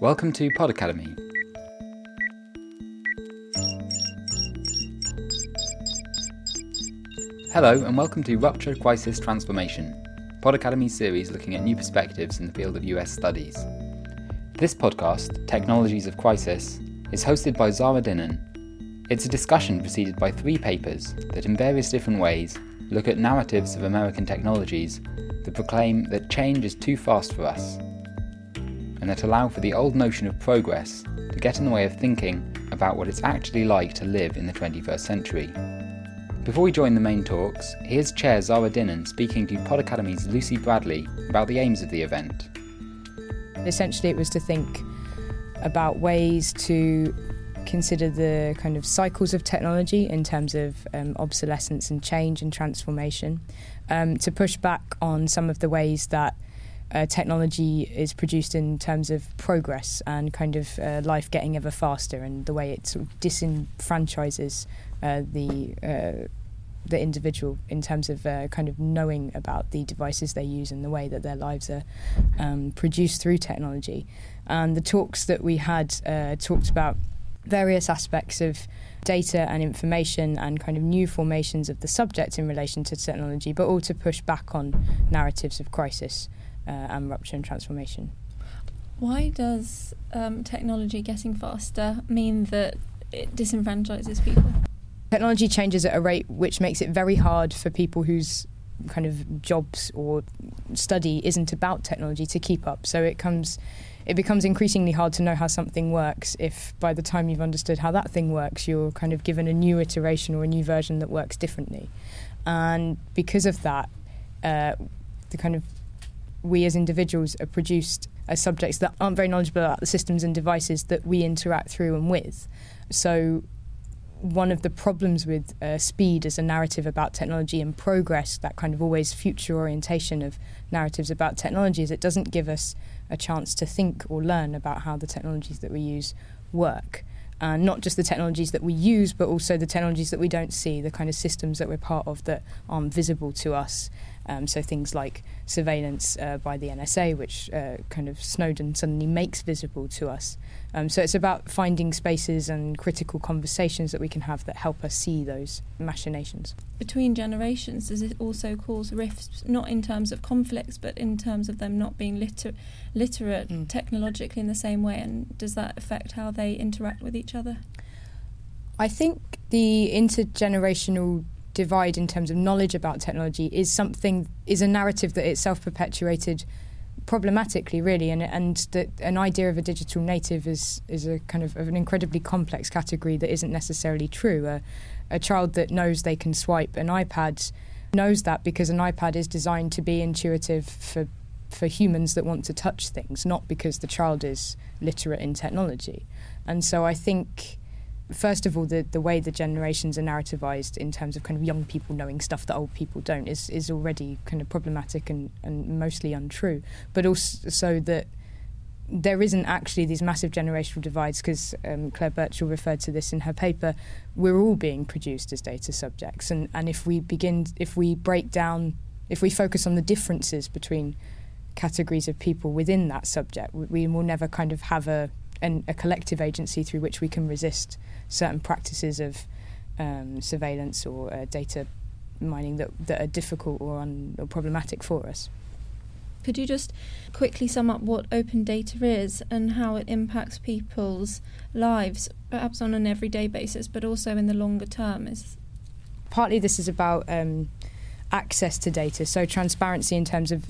Welcome to Pod Academy. Hello and welcome to Rupture, Crisis, Transformation, Pod Academy's series looking at new perspectives in the field of US studies. This podcast, Technologies of Crisis, is hosted by Zara Dinan. It's a discussion preceded by three papers that in various different ways look at narratives of American technologies that proclaim that change is too fast for us, and that allow for the old notion of progress to get in the way of thinking about what it's actually like to live in the 21st century. Before we join the main talks, here's Chair Zara Dinan speaking to Pod Academy's Lucy Bradley about the aims of the event. Essentially it was to think about ways to consider the kind of cycles of technology in terms of obsolescence and change and transformation, to push back on some of the ways that technology is produced in terms of progress and kind of life getting ever faster, and the way it sort of disenfranchises the individual in terms of kind of knowing about the devices they use and the way that their lives are produced through technology. And the talks that we had talked about various aspects of data and information and kind of new formations of the subject in relation to technology, but all to push back on narratives of crisis. And rupture and transformation. Why does technology getting faster mean that it disenfranchises people? Technology changes at a rate which makes it very hard for people whose kind of jobs or study isn't about technology to keep up. So it becomes increasingly hard to know how something works if by the time you've understood how that thing works, you're kind of given a new iteration or a new version that works differently. And because of that, we as individuals are produced as subjects that aren't very knowledgeable about the systems and devices that we interact through and with. So one of the problems with speed as a narrative about technology and progress, that kind of always future orientation of narratives about technology, is it doesn't give us a chance to think or learn about how the technologies that we use work. Not just the technologies that we use, but also the technologies that we don't see, the kind of systems that we're part of that aren't visible to us. So things like surveillance by the NSA, which kind of Snowden suddenly makes visible to us. So it's about finding spaces and critical conversations that we can have that help us see those machinations. Between generations, does it also cause rifts, not in terms of conflicts, but in terms of them not being literate technologically in the same way? And does that affect how they interact with each other? I think the intergenerational divide in terms of knowledge about technology is a narrative that itself perpetuated problematically, really, and that an idea of a digital native is a kind of an incredibly complex category that isn't necessarily true. A child that knows they can swipe an iPad knows that because an iPad is designed to be intuitive for humans that want to touch things, not because the child is literate in technology. And so I think, first of all, the way the generations are narrativized in terms of kind of young people knowing stuff that old people don't is already kind of problematic and mostly untrue. But also that there isn't actually these massive generational divides, because Claire Birchall referred to this in her paper. We're all being produced as data subjects, and if we focus on the differences between categories of people within that subject, we will never kind of have a collective agency through which we can resist certain practices of surveillance or data mining that are difficult or problematic for us. Could you just quickly sum up what open data is and how it impacts people's lives, perhaps on an everyday basis, but also in the longer term? Partly this is about access to data, so transparency in terms of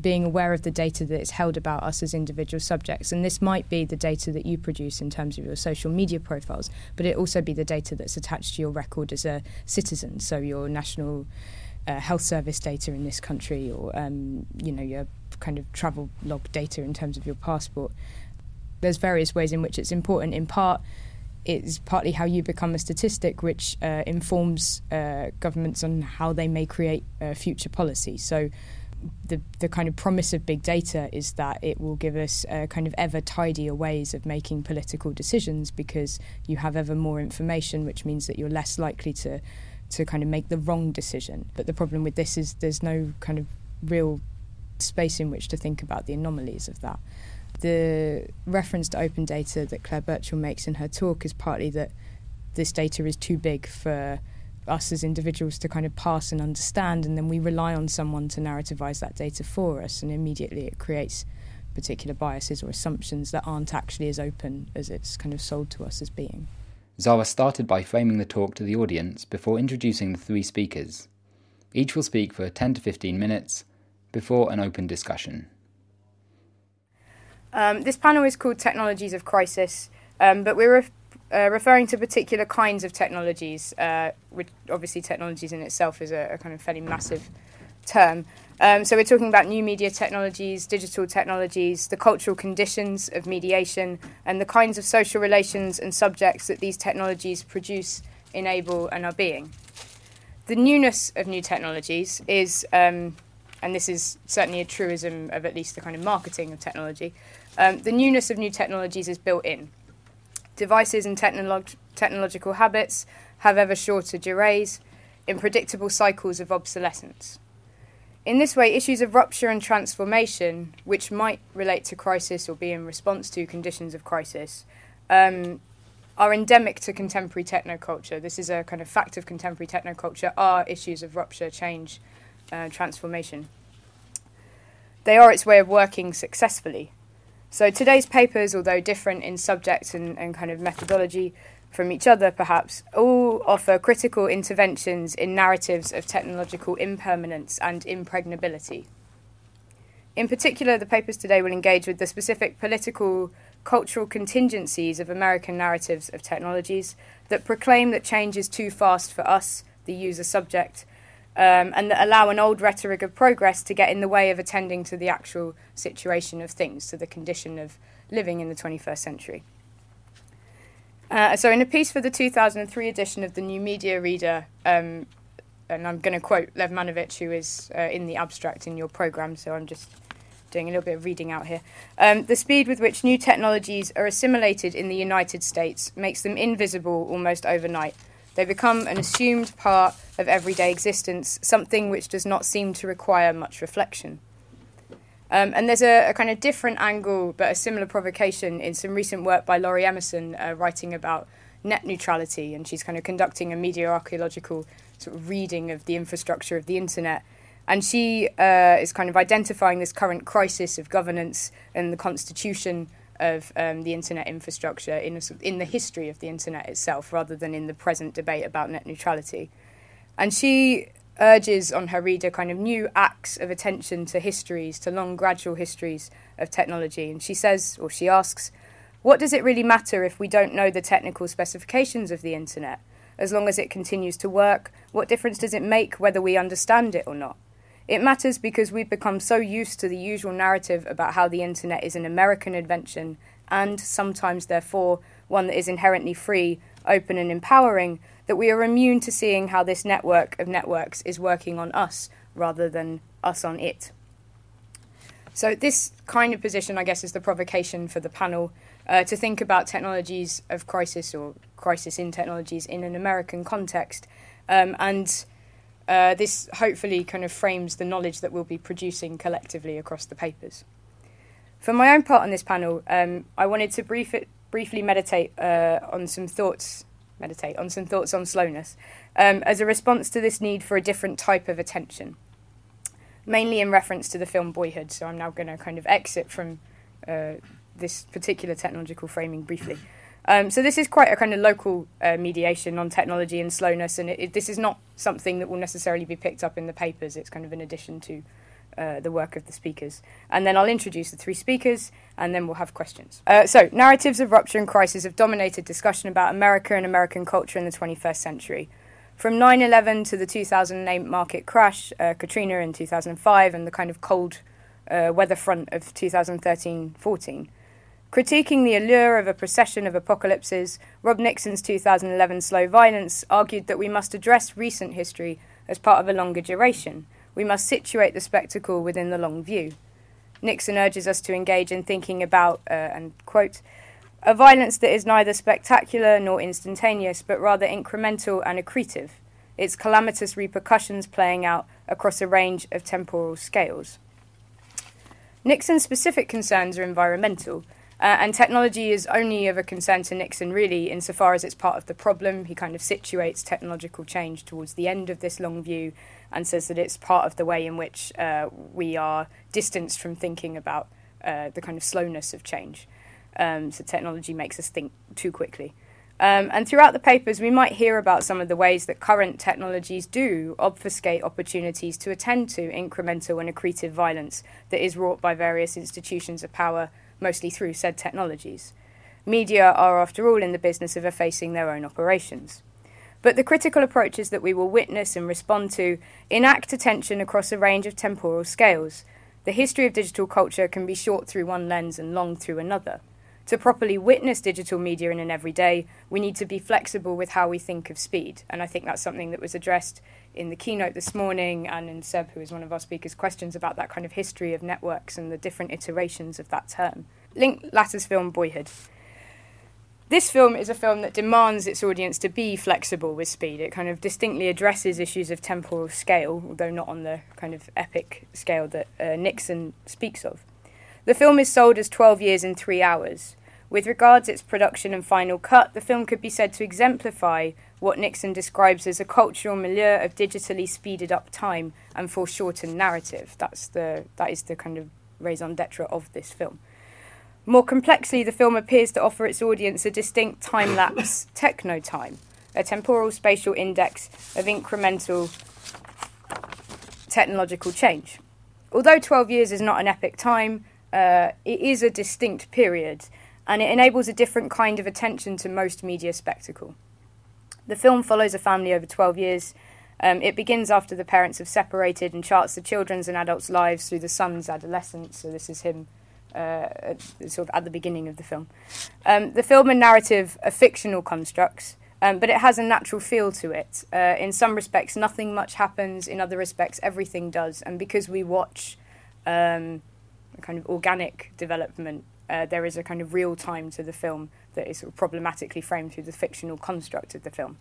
being aware of the data that is held about us as individual subjects. And this might be the data that you produce in terms of your social media profiles, but it also be the data that's attached to your record as a citizen, so your national health service data in this country, or your kind of travel log data in terms of your passport. There's various ways in which it's important. In part, it's partly how you become a statistic, which informs governments on how they may create future policy. So the kind of promise of big data is that it will give us kind of ever tidier ways of making political decisions, because you have ever more information, which means that you're less likely to kind of make the wrong decision. But the problem with this is there's no kind of real space in which to think about the anomalies of that. The reference to open data that Claire Birchall makes in her talk is partly that this data is too big for us as individuals to kind of pass and understand, and then we rely on someone to narrativize that data for us, and immediately it creates particular biases or assumptions that aren't actually as open as it's kind of sold to us as being. Zara started by framing the talk to the audience before introducing the three speakers. Each will speak for 10 to 15 minutes before an open discussion. This panel is called Technologies of Crisis, but we're referring to particular kinds of technologies, which obviously technologies in itself is a kind of fairly massive term. So we're talking about new media technologies, digital technologies, the cultural conditions of mediation, and the kinds of social relations and subjects that these technologies produce, enable, and are being. The newness of new technologies is, and this is certainly a truism of at least the kind of marketing of technology, the newness of new technologies is built in. Devices and technological habits have ever shorter durées, in predictable cycles of obsolescence. In this way, issues of rupture and transformation, which might relate to crisis or be in response to conditions of crisis, are endemic to contemporary technoculture. This is a kind of fact of contemporary technoculture, are issues of rupture, change, transformation. They are its way of working successfully. So today's papers, although different in subject and kind of methodology from each other perhaps, all offer critical interventions in narratives of technological impermanence and impregnability. In particular, the papers today will engage with the specific political, cultural contingencies of American narratives of technologies that proclaim that change is too fast for us, the user subject, and that allow an old rhetoric of progress to get in the way of attending to the actual situation of things, to the condition of living in the 21st century. So in a piece for the 2003 edition of the New Media Reader, and I'm going to quote Lev Manovich, who is in the abstract in your programme, so I'm just doing a little bit of reading out here. The speed with which new technologies are assimilated in the United States makes them invisible almost overnight. They become an assumed part of everyday existence, something which does not seem to require much reflection. And there's a kind of different angle, but a similar provocation in some recent work by Lori Emerson, writing about net neutrality, and she's kind of conducting a media-archaeological sort of reading of the infrastructure of the internet. And she is kind of identifying this current crisis of governance and the constitution of the internet infrastructure in the history of the internet itself, rather than in the present debate about net neutrality. And she urges on her reader kind of new acts of attention to histories, to long gradual histories of technology. And she says, or she asks, what does it really matter if we don't know the technical specifications of the internet? As long as it continues to work, what difference does it make whether we understand it or not? It matters because we've become so used to the usual narrative about how the internet is an American invention and sometimes, therefore, one that is inherently free, open and empowering, that we are immune to seeing how this network of networks is working on us rather than us on it. So this kind of position, I guess, is the provocation for the panel, to think about technologies of crisis or crisis in technologies in an American context, and this hopefully kind of frames the knowledge that we'll be producing collectively across the papers. For my own part on this panel, I wanted to briefly meditate on some thoughts on slowness, as a response to this need for a different type of attention, mainly in reference to the film Boyhood. So I'm now going to kind of exit from this particular technological framing briefly. So this is quite a kind of local mediation on technology and slowness, and this is not something that will necessarily be picked up in the papers. It's kind of an addition to the work of the speakers. And then I'll introduce the three speakers, and then we'll have questions. So narratives of rupture and crisis have dominated discussion about America and American culture in the 21st century. From 9/11 to the 2008 market crash, Katrina in 2005, and the kind of cold weather front of 2013-14. Critiquing the allure of a procession of apocalypses, Rob Nixon's 2011 Slow Violence argued that we must address recent history as part of a longer duration. We must situate the spectacle within the long view. Nixon urges us to engage in thinking about, and quote, a violence that is neither spectacular nor instantaneous, but rather incremental and accretive, its calamitous repercussions playing out across a range of temporal scales. Nixon's specific concerns are environmental, and technology is only of a concern to Nixon, really, insofar as it's part of the problem. He kind of situates technological change towards the end of this long view and says that it's part of the way in which we are distanced from thinking about the kind of slowness of change. So technology makes us think too quickly. And throughout the papers, we might hear about some of the ways that current technologies do obfuscate opportunities to attend to incremental and accretive violence that is wrought by various institutions of power, mostly through said technologies. Media are, after all, in the business of effacing their own operations. But the critical approaches that we will witness and respond to enact attention across a range of temporal scales. The history of digital culture can be short through one lens and long through another. To properly witness digital media in an everyday, we need to be flexible with how we think of speed. And I think that's something that was addressed in the keynote this morning and in Seb, who is one of our speakers, questions about that kind of history of networks and the different iterations of that term. Link Latter's film Boyhood. This film is a film that demands its audience to be flexible with speed. It kind of distinctly addresses issues of temporal scale, although not on the kind of epic scale that Nixon speaks of. The film is sold as 12 years in 3 hours. With regards its production and final cut, the film could be said to exemplify what Nixon describes as a cultural milieu of digitally speeded up time and foreshortened narrative. That is the kind of raison d'etre of this film. More complexly, the film appears to offer its audience a distinct time-lapse techno-time, a temporal spatial index of incremental technological change. Although 12 years is not an epic time, it is a distinct period, and it enables a different kind of attention to most media spectacle. The film follows a family over 12 years. It begins after the parents have separated and charts the children's and adults' lives through the son's adolescence. So this is him sort of at the beginning of the film. The film and narrative are fictional constructs, but it has a natural feel to it. In some respects, nothing much happens. In other respects, everything does. And because we watch a kind of organic development, there is a kind of real time to the film that is sort of problematically framed through the fictional construct of the film.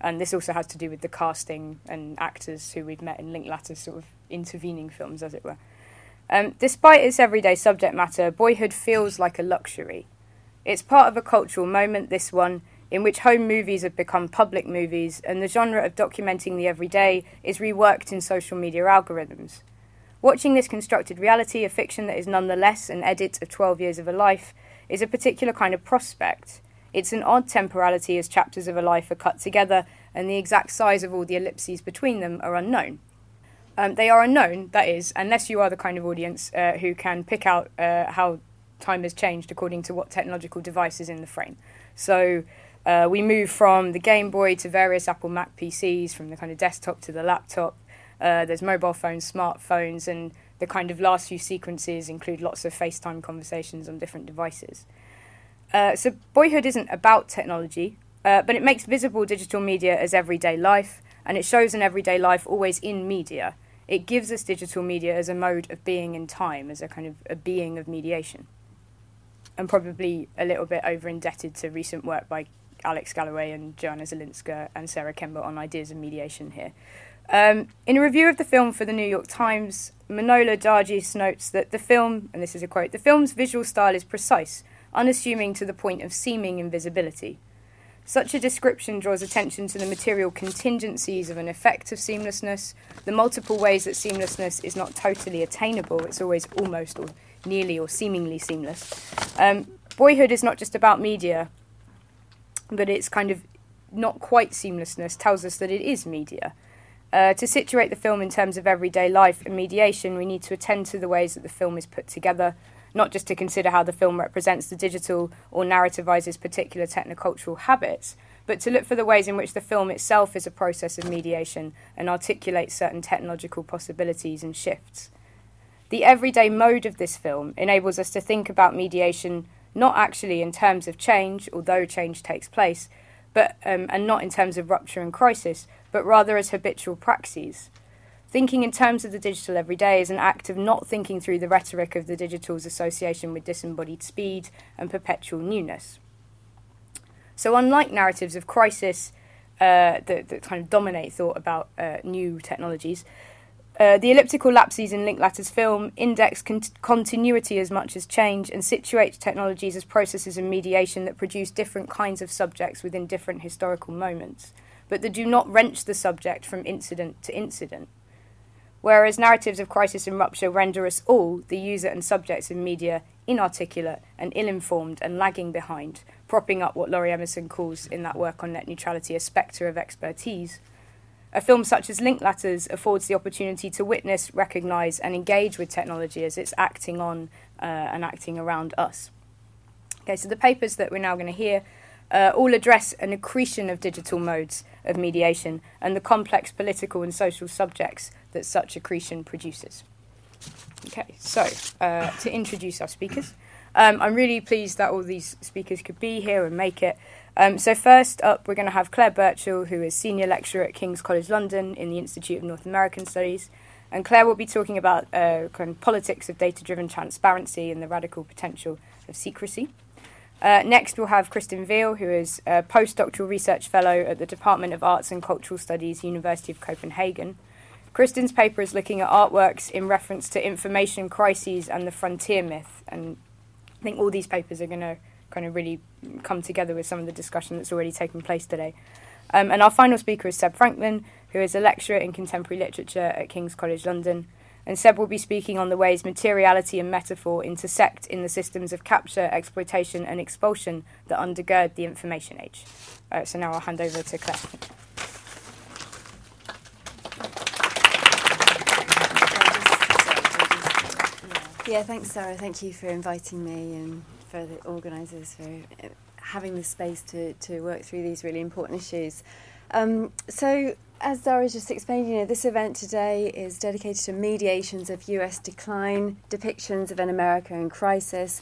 And this also has to do with the casting and actors who we've met in Linklater's sort of intervening films, as it were. Despite its everyday subject matter, Boyhood feels like a luxury. It's part of a cultural moment, this one, in which home movies have become public movies, and the genre of documenting the everyday is reworked in social media algorithms. Watching this constructed reality, a fiction that is nonetheless an edit of 12 years of a life, is a particular kind of prospect. It's an odd temporality as chapters of a life are cut together and the exact size of all the ellipses between them are unknown. They are unknown, that is, unless you are the kind of audience who can pick out how time has changed according to what technological device is in the frame. So we move from the Game Boy to various Apple Mac PCs, from the kind of desktop to the laptop. There's mobile phones, smartphones, and the kind of last few sequences include lots of FaceTime conversations on different devices. So Boyhood isn't about technology, but it makes visible digital media as everyday life, and it shows an everyday life always in media. It gives us digital media as a mode of being in time, as a kind of a being of mediation. I'm probably a little bit over-indebted to recent work by Alex Galloway and Joanna Zylinska and Sarah Kember on ideas of mediation here. In a review of the film for the New York Times, Manohla Dargis notes that the film, and this is a quote, "The film's visual style is precise, unassuming to the point of seeming invisibility. Such a description draws attention to the material contingencies of an effect of seamlessness, the multiple ways that seamlessness is not totally attainable, it's always almost or nearly or seemingly seamless. Boyhood is not just about media, but it's kind of not quite seamlessness tells us that it is media. To situate the film in terms of everyday life and mediation, we need to attend to the ways that the film is put together, not just to consider how the film represents the digital or narrativizes particular technocultural habits, but to look for the ways in which the film itself is a process of mediation and articulates certain technological possibilities and shifts. The everyday mode of this film enables us to think about mediation not actually in terms of change, although change takes place, but and not in terms of rupture and crisis, but rather as habitual praxes. Thinking in terms of the digital everyday is an act of not thinking through the rhetoric of the digital's association with disembodied speed and perpetual newness. So unlike narratives of crisis that kind of dominate thought about new technologies, The elliptical lapses in Linklater's film index continuity as much as change and situates technologies as processes and mediation that produce different kinds of subjects within different historical moments, but that do not wrench the subject from incident to incident. Whereas narratives of crisis and rupture render us all, the user and subjects in media, inarticulate and ill-informed and lagging behind, propping up what Lori Emerson calls in that work on net neutrality a spectre of expertise, a film such as Linklater's affords the opportunity to witness, recognise and engage with technology as it's acting on and acting around us. Okay, so the papers that we're now going to hear all address an accretion of digital modes of mediation and the complex political and social subjects that such accretion produces. Okay, so to introduce our speakers, I'm really pleased that all these speakers could be here and make it. So first up, we're going to have Claire Birchall, who is Senior Lecturer at King's College London in the Institute of North American Studies. And Claire will be talking about kind of politics of data-driven transparency and the radical potential of secrecy. Next, we'll have Kristen Veal, who is a postdoctoral research fellow at the Department of Arts and Cultural Studies, University of Copenhagen. Kristen's paper is looking at artworks in reference to information crises and the frontier myth. And I think all these papers are going to kind of really come together with some of the discussion that's already taken place today. And our final speaker is Seb Franklin, who is a lecturer in contemporary literature at King's College London. And Seb will be speaking on the ways materiality and metaphor intersect in the systems of capture, exploitation and expulsion that undergird the information age. So now I'll hand over to Claire. Yeah, thanks, Sarah. Thank you for inviting me and for the organisers for having the space to work through these really important issues. So, as Zara just explained, this event today is dedicated to mediations of US decline, depictions of an America in crisis,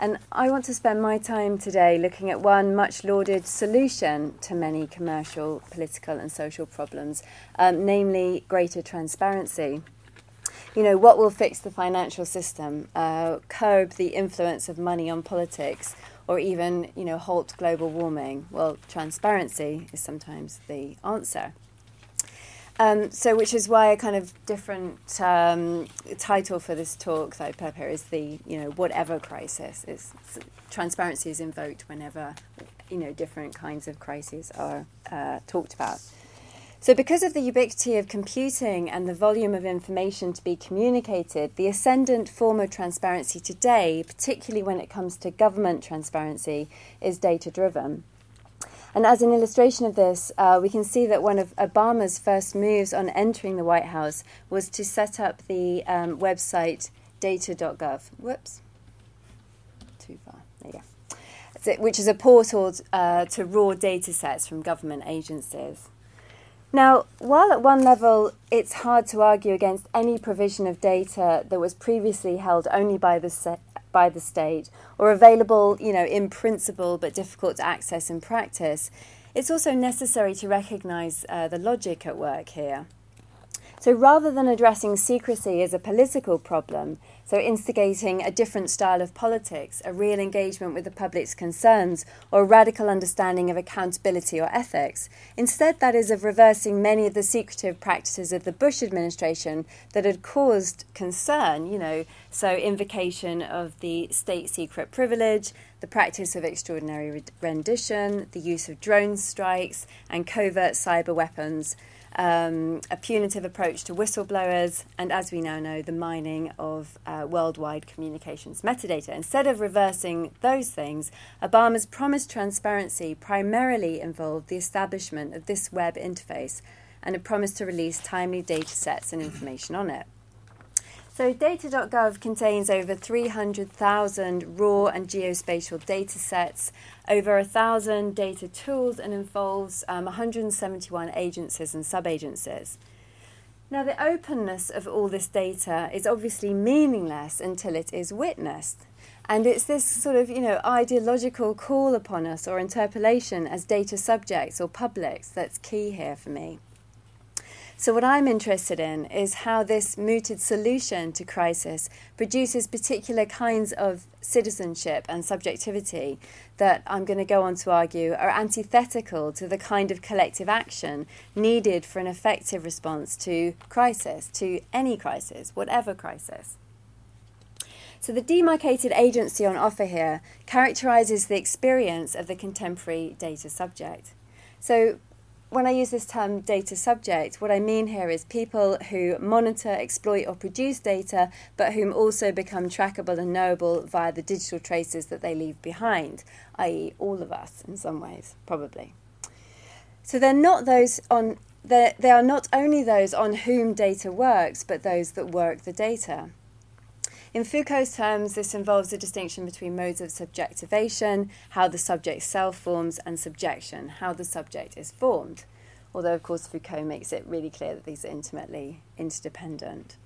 and I want to spend my time today looking at one much lauded solution to many commercial, political and social problems, namely greater transparency. What will fix the financial system, curb the influence of money on politics, or even, halt global warming? Well, transparency is sometimes the answer. So, which is why a kind of different title for this talk that I prepare is the, whatever crisis. Transparency is invoked whenever, different kinds of crises are talked about. So because of the ubiquity of computing and the volume of information to be communicated, the ascendant form of transparency today, particularly when it comes to government transparency, is data-driven. And as an illustration of this, we can see that one of Obama's first moves on entering the White House was to set up the website data.gov. Whoops. Too far. There you go. So, which is a portal to raw data sets from government agencies. Now, while at one level it's hard to argue against any provision of data that was previously held only by the state or available, in principle but difficult to access in practice, it's also necessary to recognise the logic at work here. So rather than addressing secrecy as a political problem, so instigating a different style of politics, a real engagement with the public's concerns, or a radical understanding of accountability or ethics, instead that is of reversing many of the secretive practices of the Bush administration that had caused concern, so invocation of the state secret privilege, the practice of extraordinary rendition, the use of drone strikes and covert cyber weapons, a punitive approach to whistleblowers, and as we now know, the mining of worldwide communications metadata. Instead of reversing those things, Obama's promised transparency primarily involved the establishment of this web interface and a promise to release timely data sets and information on it. So data.gov contains over 300,000 raw and geospatial data sets, over 1,000 data tools, and involves 171 agencies and sub-agencies. Now, the openness of all this data is obviously meaningless until it is witnessed. And it's this sort of, ideological call upon us or interpolation as data subjects or publics that's key here for me. So what I'm interested in is how this mooted solution to crisis produces particular kinds of citizenship and subjectivity that I'm going to go on to argue are antithetical to the kind of collective action needed for an effective response to crisis, to any crisis, whatever crisis. So the demarcated agency on offer here characterises the experience of the contemporary data subject. So when I use this term data subject, what I mean here is people who monitor, exploit or produce data, but whom also become trackable and knowable via the digital traces that they leave behind, i.e. all of us in some ways, probably. So they are not only those on whom data works, but those that work the data. In Foucault's terms, this involves a distinction between modes of subjectivation, how the subject's self forms, and subjection, how the subject is formed. Although, of course, Foucault makes it really clear that these are intimately interdependent.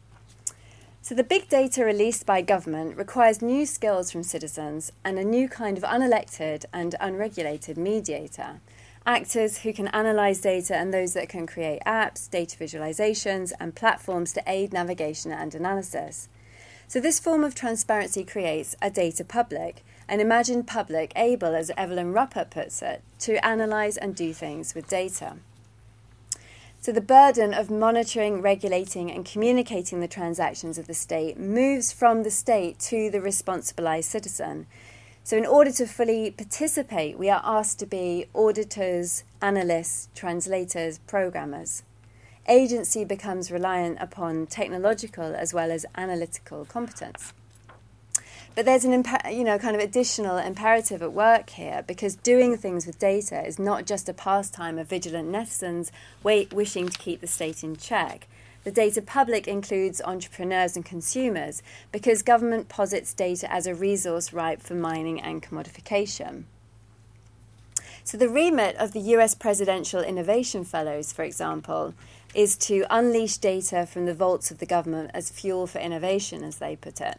So the big data released by government requires new skills from citizens and a new kind of unelected and unregulated mediator. Actors who can analyse data and those that can create apps, data visualisations and platforms to aid navigation and analysis. So this form of transparency creates a data public, an imagined public able, as Evelyn Ruppert puts it, to analyse and do things with data. So the burden of monitoring, regulating and communicating the transactions of the state moves from the state to the responsibilised citizen. So in order to fully participate, we are asked to be auditors, analysts, translators, programmers. Agency becomes reliant upon technological as well as analytical competence. But there's an additional imperative at work here, because doing things with data is not just a pastime of vigilant netizens wishing to keep the state in check. The data public includes entrepreneurs and consumers, because government posits data as a resource ripe for mining and commodification. So the remit of the US Presidential Innovation Fellows, for example, is to unleash data from the vaults of the government as fuel for innovation, as they put it.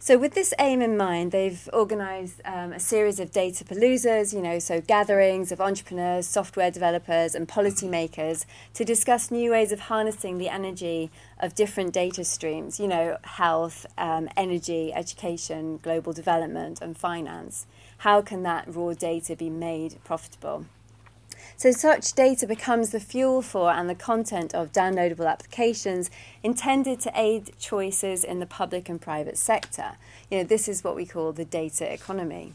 So with this aim in mind, they've organised a series of data paloozas, so gatherings of entrepreneurs, software developers and policymakers to discuss new ways of harnessing the energy of different data streams, health, energy, education, global development and finance. How can that raw data be made profitable? So such data becomes the fuel for and the content of downloadable applications intended to aid choices in the public and private sector. This is what we call the data economy.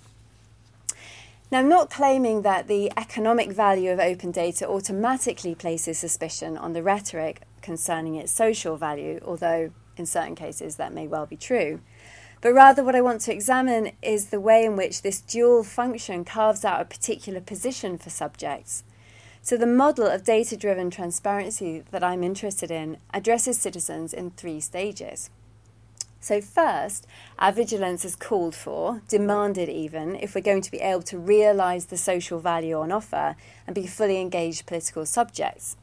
Now, I'm not claiming that the economic value of open data automatically places suspicion on the rhetoric concerning its social value, although in certain cases that may well be true. But rather what I want to examine is the way in which this dual function carves out a particular position for subjects. So the model of data-driven transparency that I'm interested in addresses citizens in three stages. So first, our vigilance is called for, demanded even, if we're going to be able to realise the social value on offer and be fully engaged political subjects.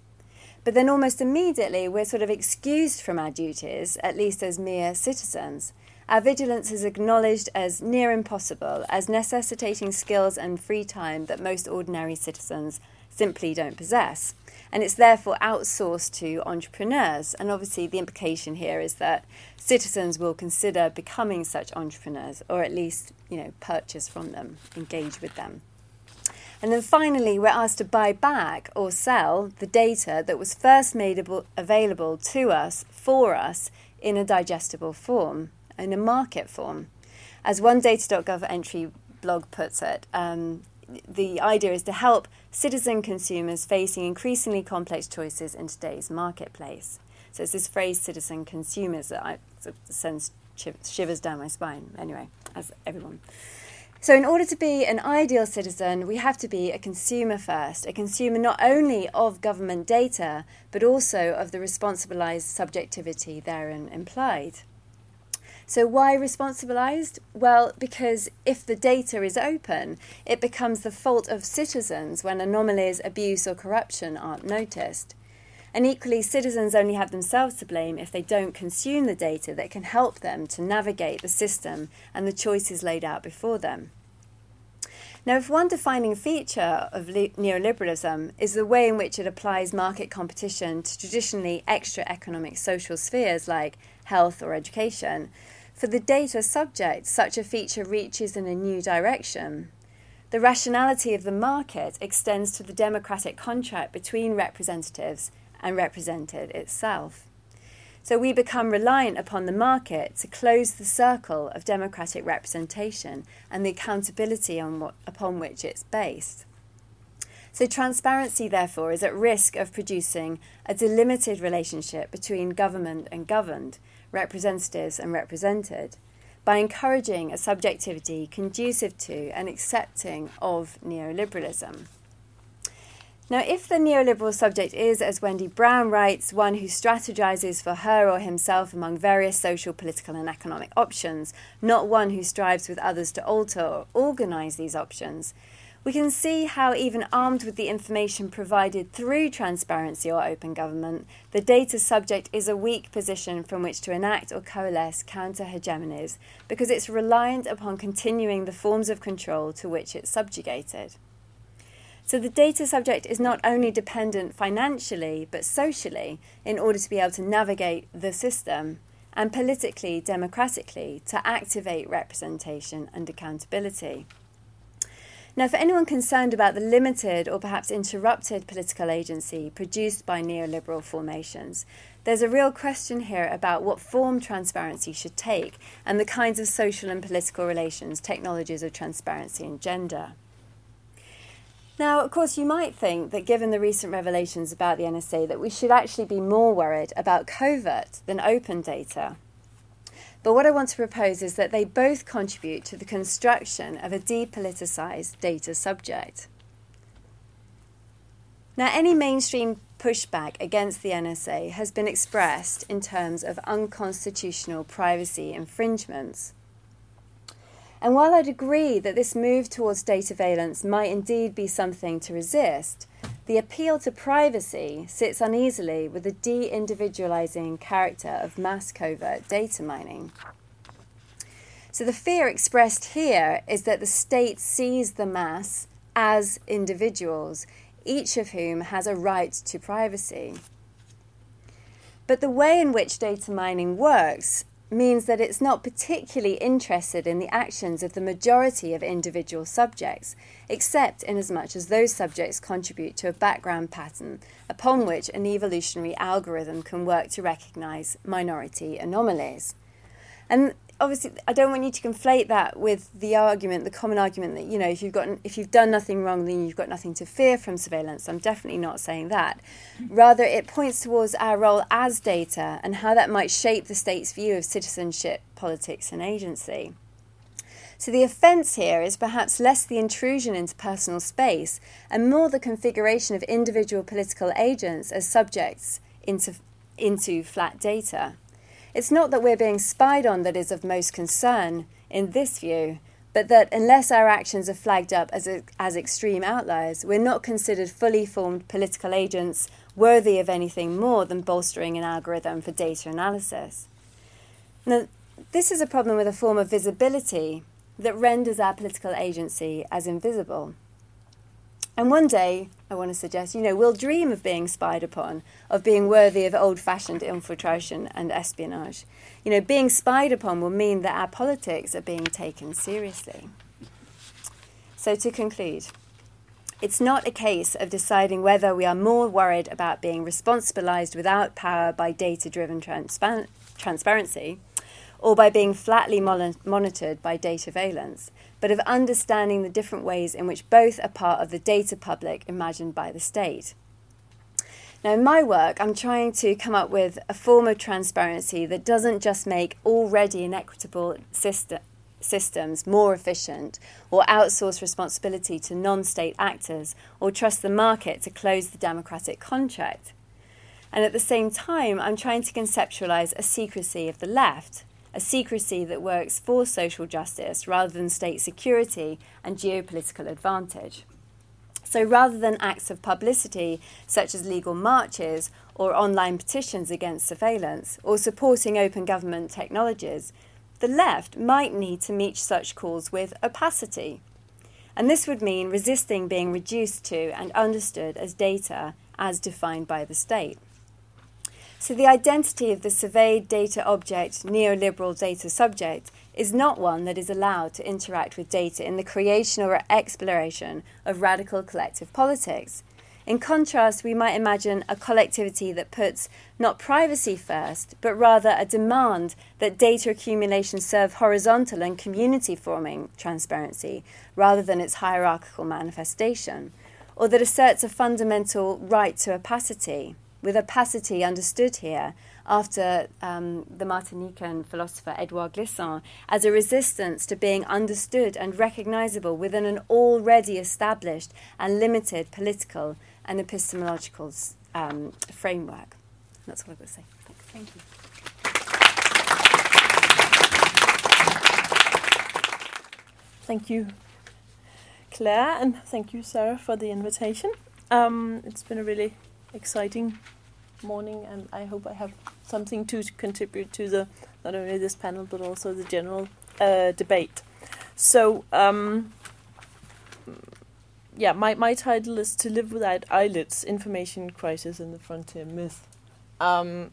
But then almost immediately we're sort of excused from our duties, at least as mere citizens. Our vigilance is acknowledged as near impossible, as necessitating skills and free time that most ordinary citizens simply don't possess. And it's therefore outsourced to entrepreneurs. And obviously the implication here is that citizens will consider becoming such entrepreneurs, or at least, purchase from them, engage with them. And then finally, we're asked to buy back or sell the data that was first made available to us, for us, in a digestible form. In a market form. As one data.gov entry blog puts it, the idea is to help citizen consumers facing increasingly complex choices in today's marketplace. So it's this phrase, citizen consumers, that sends shivers down my spine, anyway, as everyone. So in order to be an ideal citizen, we have to be a consumer first, a consumer not only of government data, but also of the responsibilised subjectivity therein implied. So why responsibilised? Well, because if the data is open, it becomes the fault of citizens when anomalies, abuse or corruption aren't noticed. And equally, citizens only have themselves to blame if they don't consume the data that can help them to navigate the system and the choices laid out before them. Now, if one defining feature of neoliberalism is the way in which it applies market competition to traditionally extra-economic social spheres like health or education, for the data subject, such a feature reaches in a new direction. The rationality of the market extends to the democratic contract between representatives and represented itself. So we become reliant upon the market to close the circle of democratic representation and the accountability upon which it's based. So transparency, therefore, is at risk of producing a delimited relationship between government and governed, representatives and represented, by encouraging a subjectivity conducive to and accepting of neoliberalism. Now, if the neoliberal subject is, as Wendy Brown writes, one who strategizes for her or himself among various social, political and economic options, not one who strives with others to alter or organize these options, we can see how, even armed with the information provided through transparency or open government, the data subject is a weak position from which to enact or coalesce counter-hegemonies, because it's reliant upon continuing the forms of control to which it's subjugated. So the data subject is not only dependent financially, but socially, in order to be able to navigate the system, and politically, democratically, to activate representation and accountability. Now, for anyone concerned about the limited or perhaps interrupted political agency produced by neoliberal formations, there's a real question here about what form transparency should take and the kinds of social and political relations technologies of transparency engender. Now, of course, you might think that given the recent revelations about the NSA that we should actually be more worried about covert than open data. But what I want to propose is that they both contribute to the construction of a depoliticized data subject. Now, any mainstream pushback against the NSA has been expressed in terms of unconstitutional privacy infringements. And while I'd agree that this move towards data valence might indeed be something to resist, the appeal to privacy sits uneasily with the de-individualizing character of mass covert data mining. So the fear expressed here is that the state sees the mass as individuals, each of whom has a right to privacy. But the way in which data mining works means that it's not particularly interested in the actions of the majority of individual subjects, except in as much as those subjects contribute to a background pattern upon which an evolutionary algorithm can work to recognise minority anomalies. And obviously, I don't want you to conflate that with the common argument that, you know, if you've done nothing wrong, then you've got nothing to fear from surveillance. I'm definitely not saying that. Rather, it points towards our role as data and how that might shape the state's view of citizenship, politics, and agency. So the offence here is perhaps less the intrusion into personal space and more the configuration of individual political agents as subjects into flat data. It's not that we're being spied on that is of most concern in this view, but that unless our actions are flagged up as extreme outliers, we're not considered fully formed political agents worthy of anything more than bolstering an algorithm for data analysis. Now, this is a problem with a form of visibility that renders our political agency as invisible. And one day, I want to suggest, we'll dream of being spied upon, of being worthy of old-fashioned infiltration and espionage. Being spied upon will mean that our politics are being taken seriously. So to conclude, it's not a case of deciding whether we are more worried about being responsibilised without power by data-driven transparency or by being flatly monitored by data valence, but of understanding the different ways in which both are part of the data public imagined by the state. Now, in my work, I'm trying to come up with a form of transparency that doesn't just make already inequitable systems more efficient, or outsource responsibility to non-state actors, or trust the market to close the democratic contract. And at the same time, I'm trying to conceptualise a secrecy of the left, a secrecy that works for social justice rather than state security and geopolitical advantage. So rather than acts of publicity, such as legal marches or online petitions against surveillance or supporting open government technologies, the left might need to meet such calls with opacity. And this would mean resisting being reduced to and understood as data as defined by the state. So the identity of the surveyed data object, neoliberal data subject, is not one that is allowed to interact with data in the creation or exploration of radical collective politics. In contrast, we might imagine a collectivity that puts not privacy first, but rather a demand that data accumulation serve horizontal and community-forming transparency, rather than its hierarchical manifestation, or that asserts a fundamental right to opacity, with opacity understood here after the Martinican philosopher Edouard Glissant as a resistance to being understood and recognisable within an already established and limited political and epistemological framework. That's all I've got to say. Thanks. Thank you. Thank you, Claire, and thank you, Sarah, for the invitation. It's been a really exciting morning, and I hope I have something to contribute to the not only this panel but also the general debate. So, my title is "To Live Without Eyelids: Information Crisis and the Frontier Myth," and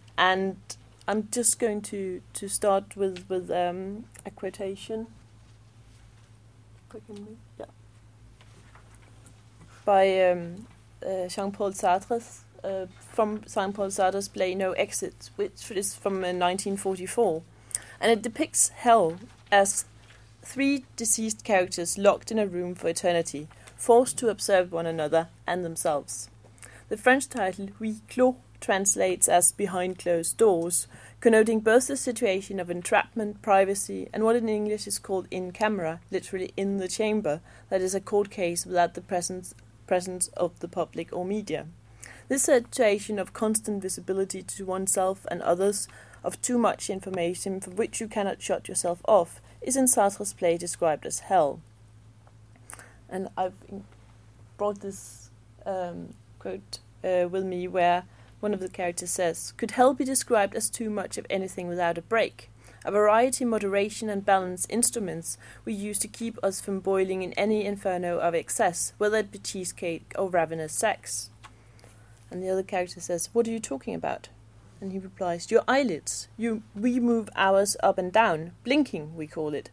I'm just going to start with a quotation. By Jean-Paul Sartre. From Jean-Paul Sartre's play No Exit, which is from 1944. And it depicts hell as three deceased characters locked in a room for eternity, forced to observe one another and themselves. The French title, Huis Clos, translates as behind closed doors, connoting both the situation of entrapment, privacy, and what in English is called in camera, literally in the chamber, that is a court case without the presence of the public or media. This situation of constant visibility to oneself and others, of too much information from which you cannot shut yourself off, is in Sartre's play described as hell. And I've brought this quote with me where one of the characters says, "Could hell be described as too much of anything without a break? A variety, moderation and balance instruments we use to keep us from boiling in any inferno of excess, whether it be cheesecake or ravenous sex." And the other character says, "What are you talking about?" And he replies, "Your eyelids. We move ours up and down. Blinking, we call it.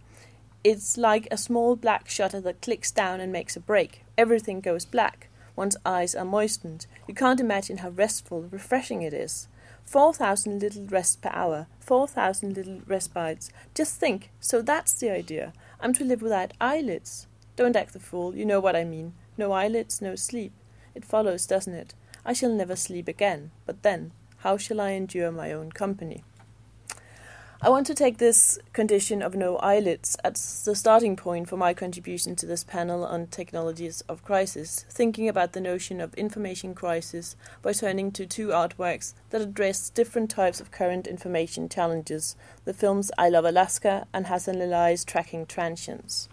It's like a small black shutter that clicks down and makes a break. Everything goes black. One's eyes are moistened. You can't imagine how restful, refreshing it is. 4,000 little rests per hour. 4,000 little respites. Just think. So that's the idea. I'm to live without eyelids. Don't act the fool. You know what I mean. No eyelids, no sleep. It follows, doesn't it? I shall never sleep again, but then, how shall I endure my own company?" I want to take this condition of no eyelids as the starting point for my contribution to this panel on technologies of crisis, thinking about the notion of information crisis by turning to two artworks that address different types of current information challenges, the films I Love Alaska and Hasan Elahi's Tracking Transients.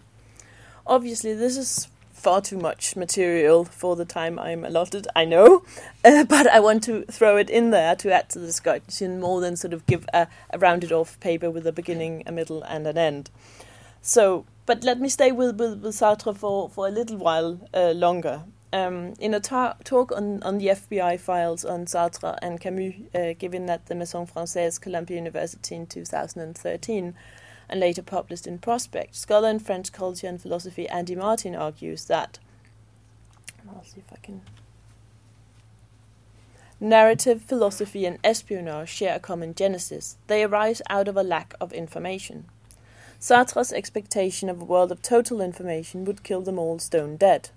Obviously, this is far too much material for the time I'm allotted, I know, but I want to throw it in there to add to the discussion more than sort of give a rounded off paper with a beginning, a middle and an end. So, but let me stay with Sartre for a little while longer. In a talk on the FBI files on Sartre and Camus given at the Maison Française, Columbia University in 2013, and later published in Prospect, scholar in French culture and philosophy Andy Martin argues that narrative, philosophy and espionage share a common genesis. They arise out of a lack of information. Sartre's expectation of a world of total information would kill them all stone dead.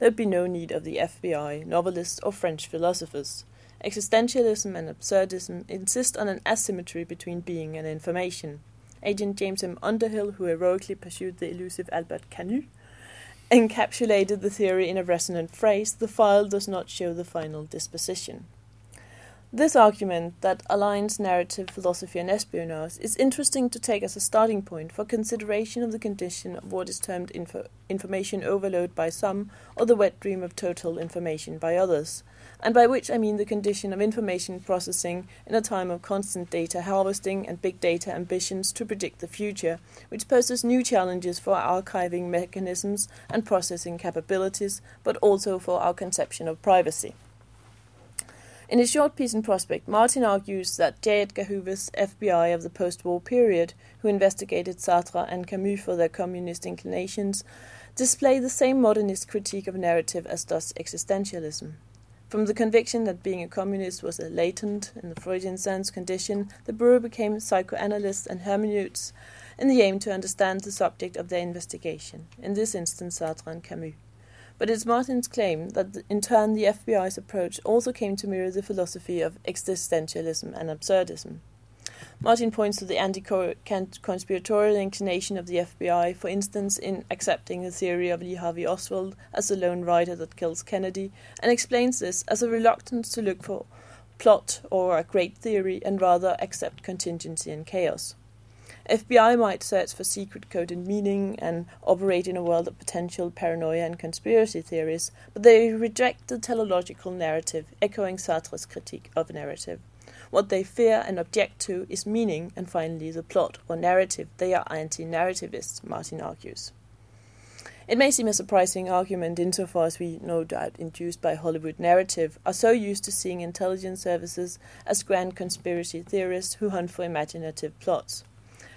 There'd be no need of the FBI, novelists or French philosophers. Existentialism and absurdism insist on an asymmetry between being and information. Agent James M. Underhill, who heroically pursued the elusive Albert Camus, encapsulated the theory in a resonant phrase, "The file does not show the final disposition." This argument that aligns narrative, philosophy and espionage is interesting to take as a starting point for consideration of the condition of what is termed information overload by some, or the wet dream of total information by others, and by which I mean the condition of information processing in a time of constant data harvesting and big data ambitions to predict the future, which poses new challenges for our archiving mechanisms and processing capabilities, but also for our conception of privacy. In his short piece in Prospect, Martin argues that J. Edgar Hoover's FBI of the post-war period, who investigated Sartre and Camus for their communist inclinations, display the same modernist critique of narrative as does existentialism. From the conviction that being a communist was a latent, in the Freudian sense, condition, the bureau became psychoanalysts and hermeneutes in the aim to understand the subject of their investigation, in this instance Sartre and Camus. But it's Martin's claim that, in turn, the FBI's approach also came to mirror the philosophy of existentialism and absurdism. Martin points to the anti-conspiratorial inclination of the FBI, for instance, in accepting the theory of Lee Harvey Oswald as the lone rider that kills Kennedy, and explains this as a reluctance to look for plot or a great theory and rather accept contingency and chaos. FBI might search for secret coded meaning and operate in a world of potential paranoia and conspiracy theories, but they reject the teleological narrative, echoing Sartre's critique of narrative. What they fear and object to is meaning and finally the plot or narrative. They are anti-narrativists, Martin argues. It may seem a surprising argument insofar as we, no doubt induced by Hollywood narrative, are so used to seeing intelligence services as grand conspiracy theorists who hunt for imaginative plots.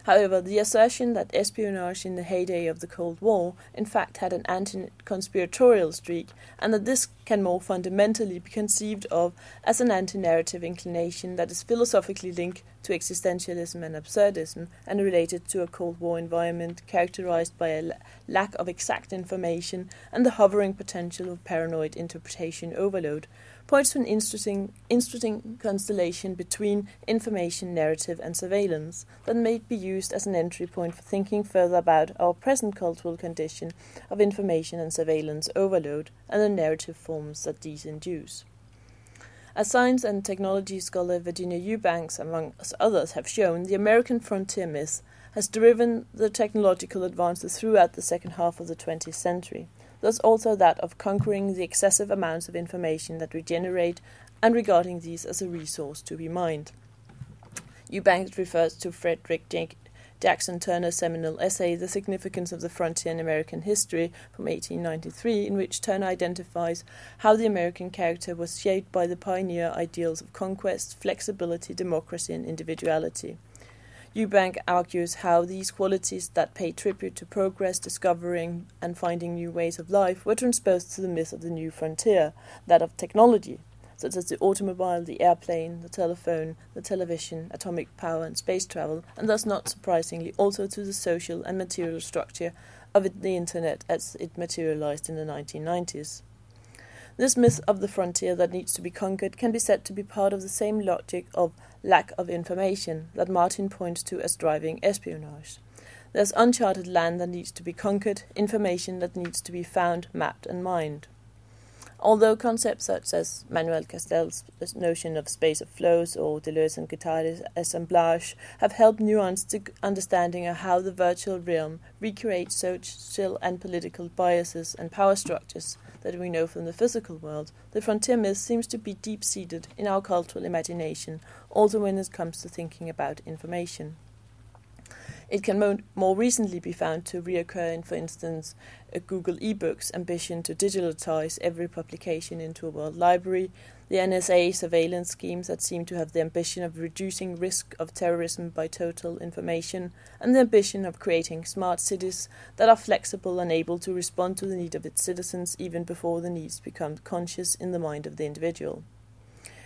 However, the assertion that espionage in the heyday of the Cold War in fact had an anti-conspiratorial streak, and that this can more fundamentally be conceived of as an anti-narrative inclination that is philosophically linked to existentialism and absurdism, and related to a Cold War environment characterized by a lack of exact information and the hovering potential of paranoid interpretation overload, points to an interesting constellation between information, narrative and surveillance that may be used as an entry point for thinking further about our present cultural condition of information and surveillance overload and the narrative forms that these induce. As science and technology scholar Virginia Eubanks, among others, have shown, the American frontier myth has driven the technological advances throughout the second half of the 20th century. Thus also that of conquering the excessive amounts of information that we generate and regarding these as a resource to be mined. Eubanks refers to Frederick Jackson Turner's seminal essay, The Significance of the Frontier in American History, from 1893, in which Turner identifies how the American character was shaped by the pioneer ideals of conquest, flexibility, democracy and individuality. Eubank argues how these qualities that pay tribute to progress, discovering and finding new ways of life were transposed to the myth of the new frontier, that of technology, such as the automobile, the airplane, the telephone, the television, atomic power and space travel, and thus not surprisingly also to the social and material structure of the Internet as it materialized in the 1990s. This myth of the frontier that needs to be conquered can be said to be part of the same logic of lack of information that Martin points to as driving espionage. There's uncharted land that needs to be conquered, information that needs to be found, mapped and mined. Although concepts such as Manuel Castell's notion of space of flows or Deleuze and Guattari's assemblage have helped nuance the understanding of how the virtual realm recreates social and political biases and power structures that we know from the physical world, the frontier myth seems to be deep-seated in our cultural imagination, also when it comes to thinking about information. It can more recently be found to reoccur in, for instance, Google eBooks' ambition to digitize every publication into a world library, the NSA surveillance schemes that seem to have the ambition of reducing risk of terrorism by total information, and the ambition of creating smart cities that are flexible and able to respond to the need of its citizens even before the needs become conscious in the mind of the individual.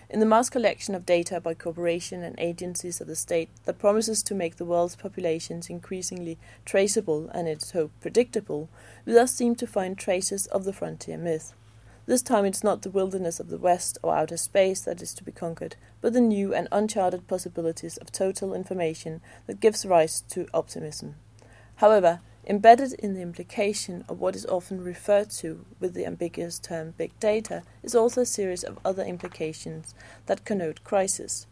In the mass collection of data by corporations and agencies of the state that promises to make the world's populations increasingly traceable and, it's hoped, predictable, we thus seem to find traces of the frontier myth. This time it's not the wilderness of the West or outer space that is to be conquered, but the new and uncharted possibilities of total information that gives rise to optimism. However, embedded in the implication of what is often referred to with the ambiguous term big data is also a series of other implications that connote crisis.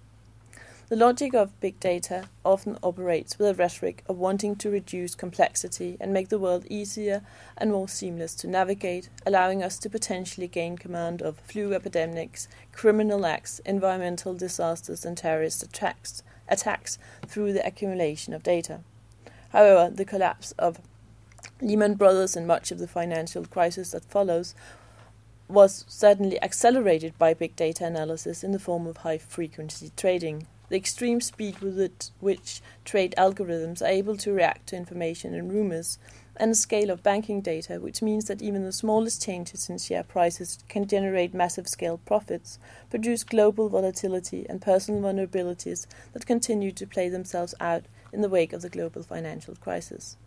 The logic of big data often operates with a rhetoric of wanting to reduce complexity and make the world easier and more seamless to navigate, allowing us to potentially gain command of flu epidemics, criminal acts, environmental disasters and terrorist attacks through the accumulation of data. However, the collapse of Lehman Brothers and much of the financial crisis that follows was certainly accelerated by big data analysis in the form of high-frequency trading. The extreme speed with which trade algorithms are able to react to information and rumours, and the scale of banking data, which means that even the smallest changes in share prices can generate massive-scale profits, produce global volatility and personal vulnerabilities that continue to play themselves out in the wake of the global financial crisis.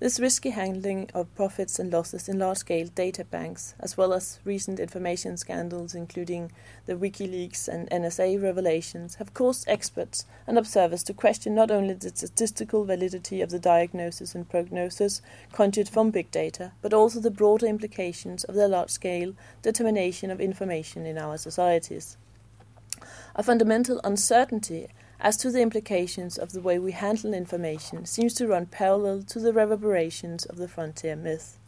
This risky handling of profits and losses in large-scale data banks, as well as recent information scandals including the WikiLeaks and NSA revelations, have caused experts and observers to question not only the statistical validity of the diagnosis and prognosis conjured from big data, but also the broader implications of their large-scale determination of information in our societies. A fundamental uncertainty as to the implications of the way we handle information seems to run parallel to the reverberations of the frontier myth.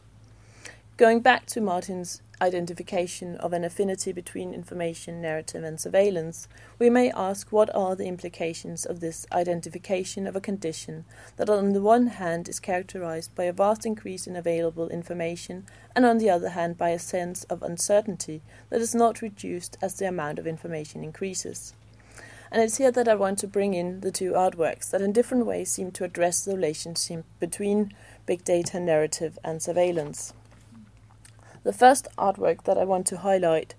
Going back to Martin's identification of an affinity between information, narrative and surveillance, we may ask what are the implications of this identification of a condition that on the one hand is characterized by a vast increase in available information and on the other hand by a sense of uncertainty that is not reduced as the amount of information increases. And it's here that I want to bring in the two artworks that in different ways seem to address the relationship between big data, narrative and surveillance. The first artwork that I want to highlight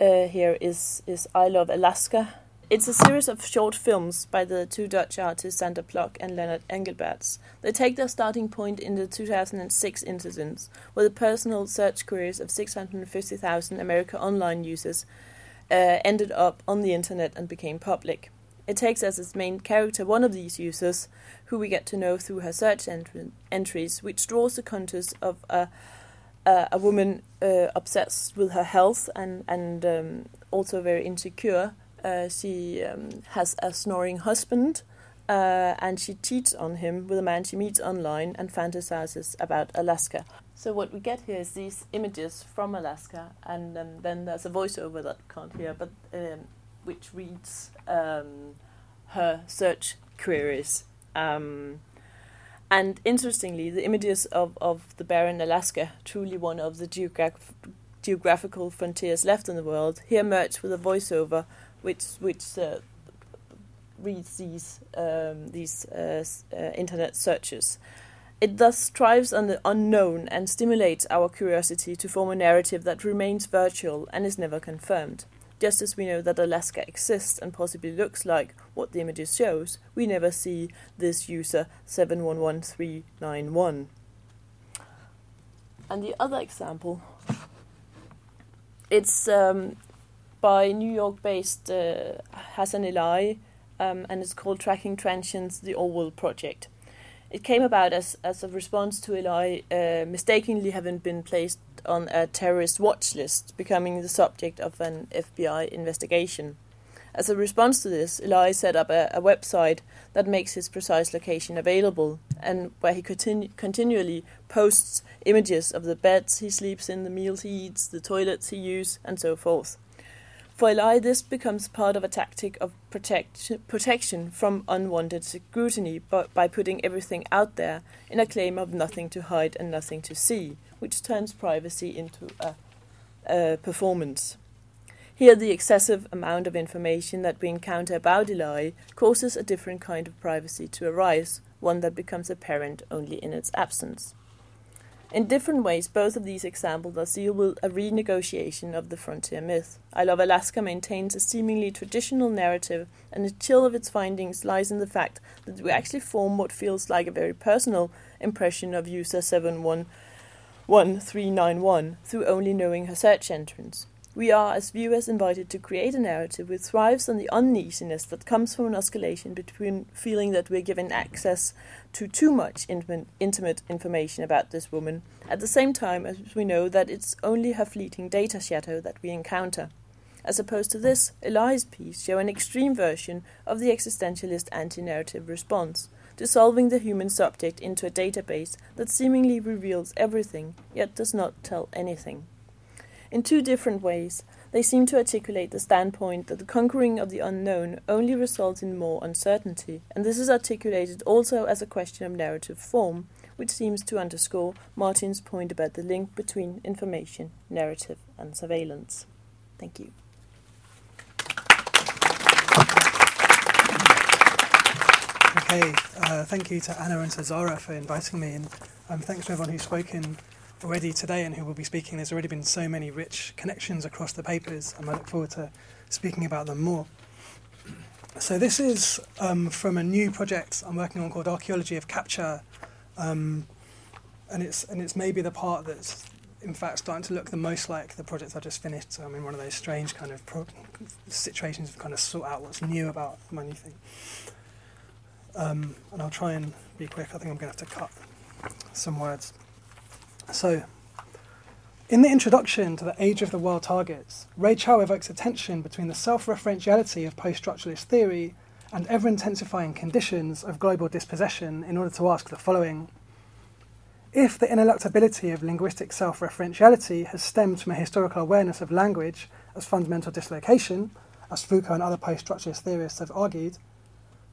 here is I Love Alaska. It's a series of short films by the two Dutch artists Sander Plock and Leonard Engelberts. They take their starting point in the 2006 incidents, where the personal search queries of 650,000 America Online users ended up on the internet and became public. It takes as its main character one of these users, who we get to know through her search entries, which draws the contours of a woman obsessed with her health and also very insecure. She has a snoring husband, and she cheats on him with a man she meets online and fantasizes about Alaska. So what we get here is these images from Alaska, and then there's a voiceover that we can't hear, but which reads her search queries. And interestingly, the images of the barren Alaska, truly one of the geographical frontiers left in the world, here merge with a voiceover which reads these internet searches. It thus strives on the unknown and stimulates our curiosity to form a narrative that remains virtual and is never confirmed. Just as we know that Alaska exists and possibly looks like what the images shows, we never see this user 711391. And the other example, it's by New York-based Hasan Elahi, and it's called Tracking Transients, the Orwell Project. It came about as a response to Elahi mistakenly having been placed on a terrorist watch list, becoming the subject of an FBI investigation. As a response to this, Elahi set up a website that makes his precise location available, and where he continually posts images of the beds he sleeps in, the meals he eats, the toilets he uses, and so forth. For Elahi, this becomes part of a tactic of protection from unwanted scrutiny by putting everything out there in a claim of nothing to hide and nothing to see, which turns privacy into a performance. Here, the excessive amount of information that we encounter about Elahi causes a different kind of privacy to arise, one that becomes apparent only in its absence. In different ways, both of these examples are sealed with a renegotiation of the frontier myth. I Love Alaska maintains a seemingly traditional narrative, and the chill of its findings lies in the fact that we actually form what feels like a very personal impression of user 711391 through only knowing her search entrance. We are, as viewers, invited to create a narrative which thrives on the uneasiness that comes from an oscillation between feeling that we're given access to too much intimate information about this woman, at the same time as we know that it's only her fleeting data shadow that we encounter. As opposed to this, Elahi's piece show an extreme version of the existentialist anti-narrative response, dissolving the human subject into a database that seemingly reveals everything, yet does not tell anything. In two different ways, they seem to articulate the standpoint that the conquering of the unknown only results in more uncertainty, and this is articulated also as a question of narrative form, which seems to underscore Martin's point about the link between information, narrative, and surveillance. Thank you. Okay, thank you to Anna and to Zara for inviting me, and thanks to everyone who's spoken already today and who will be speaking. There's already been so many rich connections across the papers, and I look forward to speaking about them more. So this is from a new project I'm working on called Archaeology of Capture, and it's maybe the part that's in fact starting to look the most like the project I just finished. So I'm in one of those strange kind of situations of kind of sort out what's new about my new thing. And I'll try and be quick. I think I'm going to have to cut some words. So, in the introduction to The Age of the World Targets, Ray Chow evokes a tension between the self-referentiality of post-structuralist theory and ever-intensifying conditions of global dispossession in order to ask the following. If the ineluctability of linguistic self-referentiality has stemmed from a historical awareness of language as fundamental dislocation, as Foucault and other post-structuralist theorists have argued,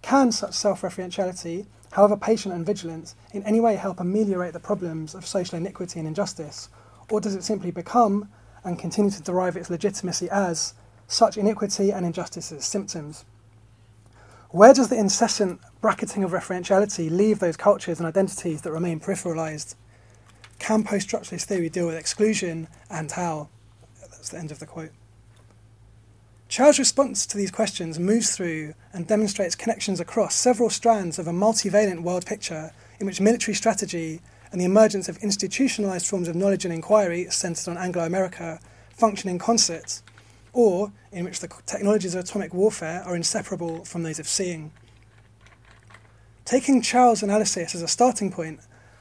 can such self-referentiality, however patient and vigilant, in any way help ameliorate the problems of social iniquity and injustice, or does it simply become, and continue to derive its legitimacy as, such iniquity and injustice's symptoms? Where does the incessant bracketing of referentiality leave those cultures and identities that remain peripheralised? Can post-structuralist theory deal with exclusion, and how? That's the end of the quote. Chow's response to these questions moves through and demonstrates connections across several strands of a multivalent world picture in which military strategy and the emergence of institutionalised forms of knowledge and inquiry centred on Anglo-America function in concert, or in which the technologies of atomic warfare are inseparable from those of seeing. Taking Chow's analysis as a starting point,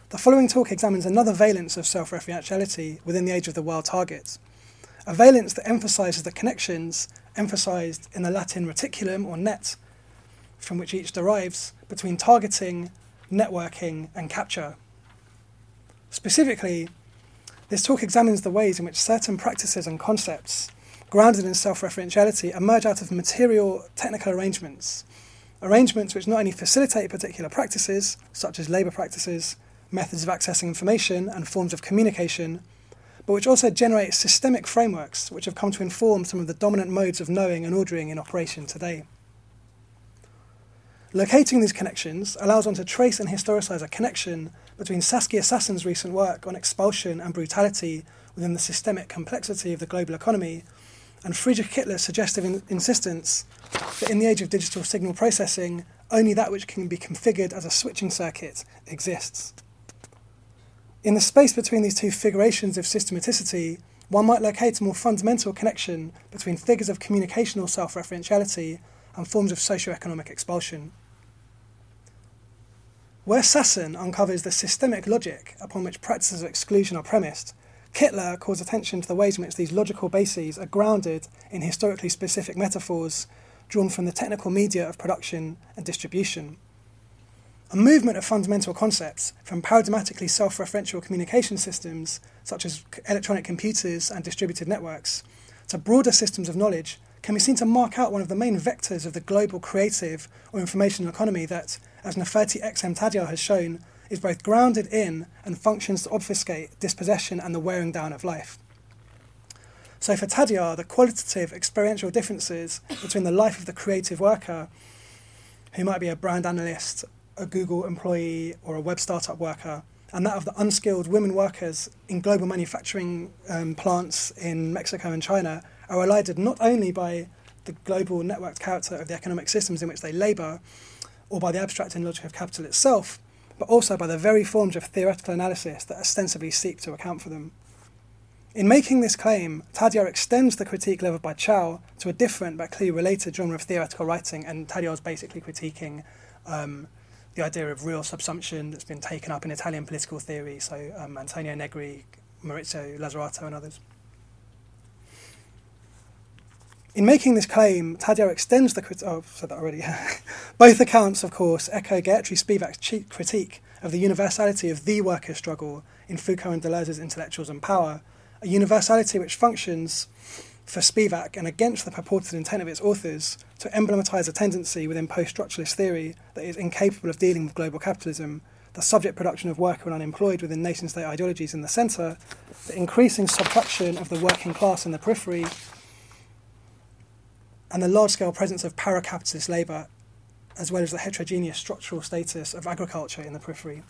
the following talk examines another valence of self-referentiality within the Age of the World Targets, a valence that emphasises the connections emphasised in the Latin reticulum, or net, from which each derives, between targeting, networking and capture. Specifically, this talk examines the ways in which certain practices and concepts, grounded in self-referentiality, emerge out of material technical arrangements which not only facilitate particular practices, such as labour practices, methods of accessing information and forms of communication, but which also generates systemic frameworks which have come to inform some of the dominant modes of knowing and ordering in operation today. Locating these connections allows one to trace and historicise a connection between Saskia Sassen's recent work on expulsion and brutality within the systemic complexity of the global economy, and Friedrich Kittler's suggestive insistence that in the age of digital signal processing, only that which can be configured as a switching circuit exists. In the space between these two figurations of systematicity, one might locate a more fundamental connection between figures of communicational self-referentiality and forms of socio-economic expulsion. Where Sassen uncovers the systemic logic upon which practices of exclusion are premised, Kittler calls attention to the ways in which these logical bases are grounded in historically specific metaphors drawn from the technical media of production and distribution. A movement of fundamental concepts from paradigmatically self-referential communication systems, such as electronic computers and distributed networks, to broader systems of knowledge can be seen to mark out one of the main vectors of the global creative or informational economy that, as Neferti X.M. Tadiar has shown, is both grounded in and functions to obfuscate dispossession and the wearing down of life. So for Tadiar, the qualitative experiential differences between the life of the creative worker, who might be a brand analyst, a Google employee or a web startup worker, and that of the unskilled women workers in global manufacturing plants in Mexico and China are elided not only by the global networked character of the economic systems in which they labour, or by the abstract and logic of capital itself, but also by the very forms of theoretical analysis that ostensibly seek to account for them. In making this claim, Tadiar extends the critique levelled by Chow to a different but clearly related genre of theoretical writing, and Tadiar's basically critiquing the idea of real subsumption that's been taken up in Italian political theory, so Antonio Negri, Maurizio Lazzarato and others. In making this claim, Tadiar extends the critique... Oh, I've said that already. Both accounts, of course, echo Gayatri Spivak's critique of the universality of the workers' struggle in Foucault and Deleuze's Intellectuals and Power, a universality which functions for Spivak and against the purported intent of its authors to emblematize a tendency within post-structuralist theory that is incapable of dealing with global capitalism, the subject production of worker and unemployed within nation-state ideologies in the centre, the increasing subtraction of the working class in the periphery, and the large-scale presence of para-capitalist labour, as well as the heterogeneous structural status of agriculture in the periphery.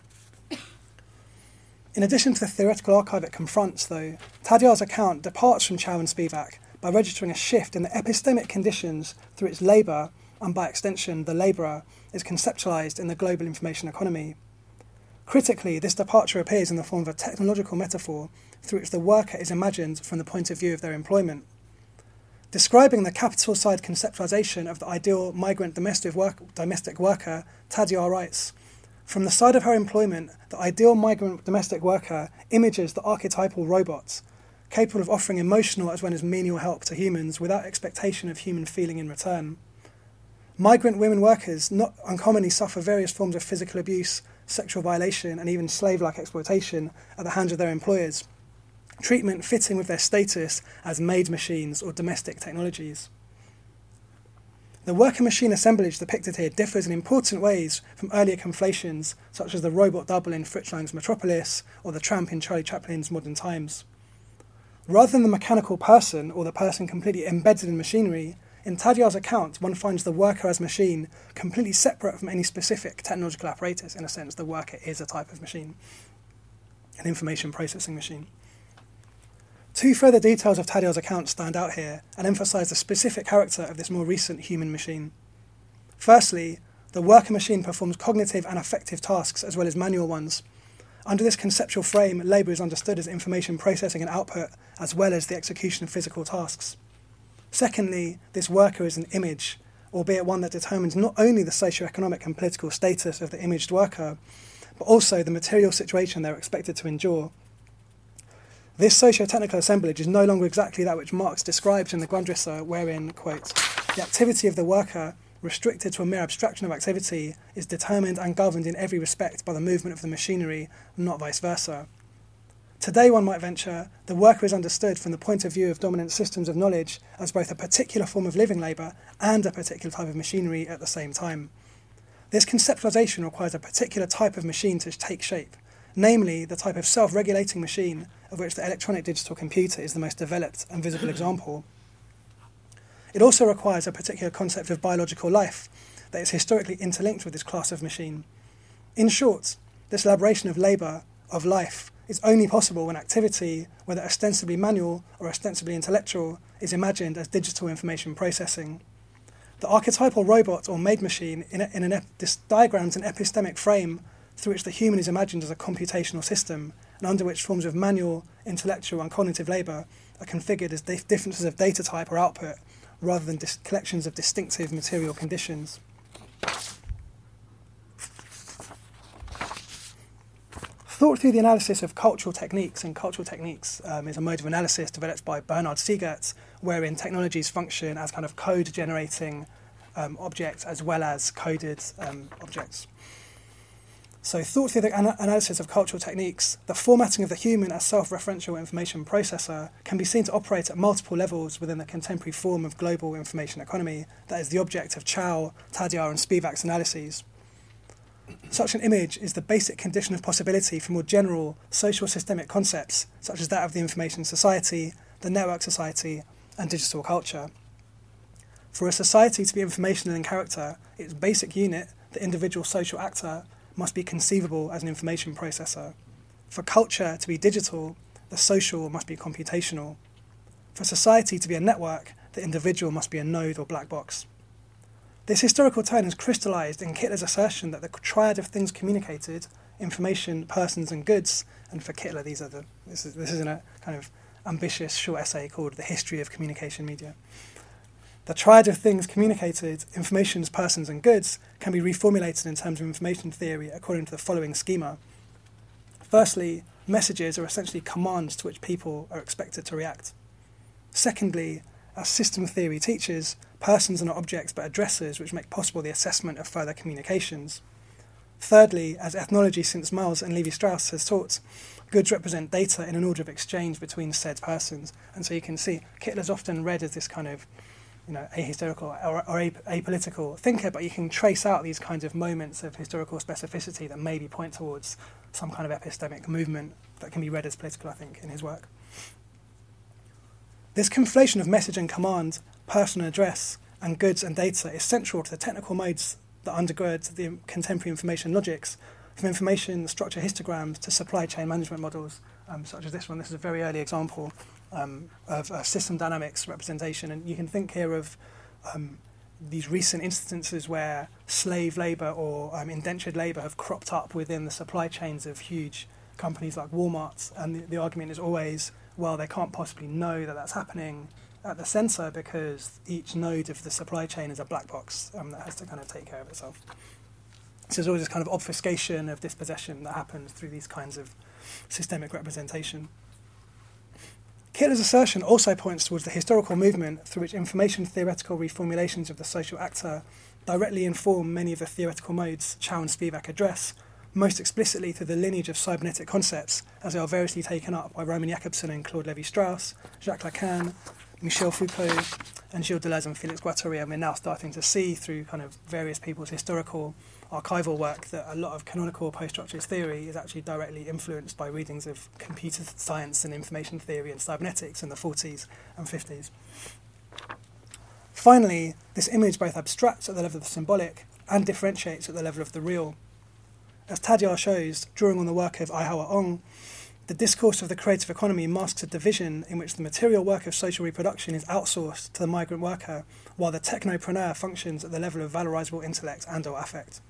In addition to the theoretical archive it confronts, though, Tadiar's account departs from Chow and Spivak by registering a shift in the epistemic conditions through which labour, and by extension the labourer, is conceptualised in the global information economy. Critically, this departure appears in the form of a technological metaphor through which the worker is imagined from the point of view of their employment. Describing the capital side conceptualisation of the ideal migrant domestic worker, Tadiar writes, "From the side of her employment, the ideal migrant domestic worker images the archetypal robot, capable of offering emotional as well as menial help to humans without expectation of human feeling in return. Migrant women workers not uncommonly suffer various forms of physical abuse, sexual violation, and even slave-like exploitation at the hands of their employers, treatment fitting with their status as maid machines or domestic technologies. The worker machine assemblage depicted here differs in important ways from earlier conflations, such as the robot double in Fritz Lang's Metropolis or the tramp in Charlie Chaplin's Modern Times. Rather than the mechanical person or the person completely embedded in machinery, in Tadiar's account, one finds the worker as machine completely separate from any specific technological apparatus. In a sense, the worker is a type of machine, an information processing machine. Two further details of Tadiar's account stand out here and emphasise the specific character of this more recent human machine. Firstly, the worker machine performs cognitive and affective tasks as well as manual ones. Under this conceptual frame, labour is understood as information processing and output, as well as the execution of physical tasks. Secondly, this worker is an image, albeit one that determines not only the socio-economic and political status of the imaged worker, but also the material situation they are expected to endure. This socio-technical assemblage is no longer exactly that which Marx describes in The Grundrisse, wherein, quote, "the activity of the worker, restricted to a mere abstraction of activity, is determined and governed in every respect by the movement of the machinery, not vice versa. Today, one might venture, the worker is understood from the point of view of dominant systems of knowledge as both a particular form of living labour and a particular type of machinery at the same time. This conceptualisation requires a particular type of machine to take shape, namely the type of self-regulating machine of which the electronic digital computer is the most developed and visible example. It also requires a particular concept of biological life that is historically interlinked with this class of machine. In short, this elaboration of labour, of life, is only possible when activity, whether ostensibly manual or ostensibly intellectual, is imagined as digital information processing. The archetypal robot or maid machine this diagrams an epistemic frame through which the human is imagined as a computational system and under which forms of manual, intellectual and cognitive labour are configured as differences of data type or output, rather than collections of distinctive material conditions." Thought through the analysis of cultural techniques, and cultural techniques is a mode of analysis developed by Bernard Siegertz, wherein technologies function as kind of code-generating objects as well as coded objects. So thought through the analysis of cultural techniques, the formatting of the human as self-referential information processor can be seen to operate at multiple levels within the contemporary form of global information economy that is the object of Chow, Tadiar and Spivak's analyses. Such an image is the basic condition of possibility for more general social systemic concepts such as that of the information society, the network society and digital culture. For a society to be informational in character, its basic unit, the individual social actor, must be conceivable as an information processor. For culture to be digital, the social must be computational. For society to be a network, the individual must be a node or black box. This historical tone is crystallised in Kittler's assertion that the triad of things communicated, information, persons and goods, and for Kittler this is in a kind of ambitious short essay called The History of Communication Media. The triad of things communicated, informations, persons and goods, can be reformulated in terms of information theory according to the following schema. Firstly, messages are essentially commands to which people are expected to react. Secondly, As system theory teaches, persons are not objects but addresses, which make possible the assessment of further communications. Thirdly, as ethnology since Miles and Levi-Strauss has taught, goods represent data in an order of exchange between said persons. And so you can see Kittler's often read as this kind of, you know, ahistorical or apolitical thinker, but you can trace out these kinds of moments of historical specificity that maybe point towards some kind of epistemic movement that can be read as political, I think, in his work. This conflation of message and command, person and address, and goods and data is central to the technical modes that undergirds the contemporary information logics, from information structure histograms to supply chain management models, such as this one. This is a very early example of system dynamics representation. And you can think here of these recent instances where slave labour or indentured labour have cropped up within the supply chains of huge companies like Walmart. And the argument is always, well, they can't possibly know that that's happening at the centre because each node of the supply chain is a black box that has to kind of take care of itself. So there's always this kind of obfuscation of dispossession that happens through these kinds of systemic representation. Kittler's assertion also points towards the historical movement through which information theoretical reformulations of the social actor directly inform many of the theoretical modes Chow and Spivak address, most explicitly through the lineage of cybernetic concepts as they are variously taken up by Roman Jakobson and Claude Lévi-Strauss, Jacques Lacan, Michel Foucault and Gilles Deleuze and Félix Guattari, and we're now starting to see through kind of various people's historical archival work that a lot of canonical post-structuralist theory is actually directly influenced by readings of computer science and information theory and cybernetics in the 40s and 50s. Finally, this image both abstracts at the level of the symbolic and differentiates at the level of the real. As Tadiar shows, drawing on the work of Ihawa Ong, the discourse of the creative economy masks a division in which the material work of social reproduction is outsourced to the migrant worker, while the technopreneur functions at the level of valorisable intellect and or affect.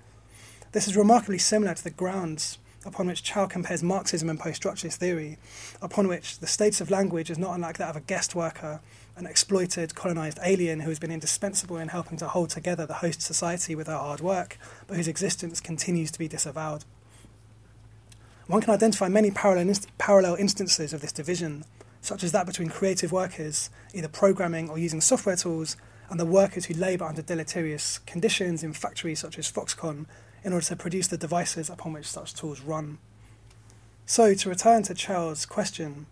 This is remarkably similar to the grounds upon which Chow compares Marxism and post-structuralist theory, upon which the status of language is not unlike that of a guest worker, an exploited, colonised alien who has been indispensable in helping to hold together the host society with her hard work, but whose existence continues to be disavowed. One can identify many parallel instances of this division, such as that between creative workers, either programming or using software tools, and the workers who labour under deleterious conditions in factories such as Foxconn in order to produce the devices upon which such tools run. So, to return to Chow's question,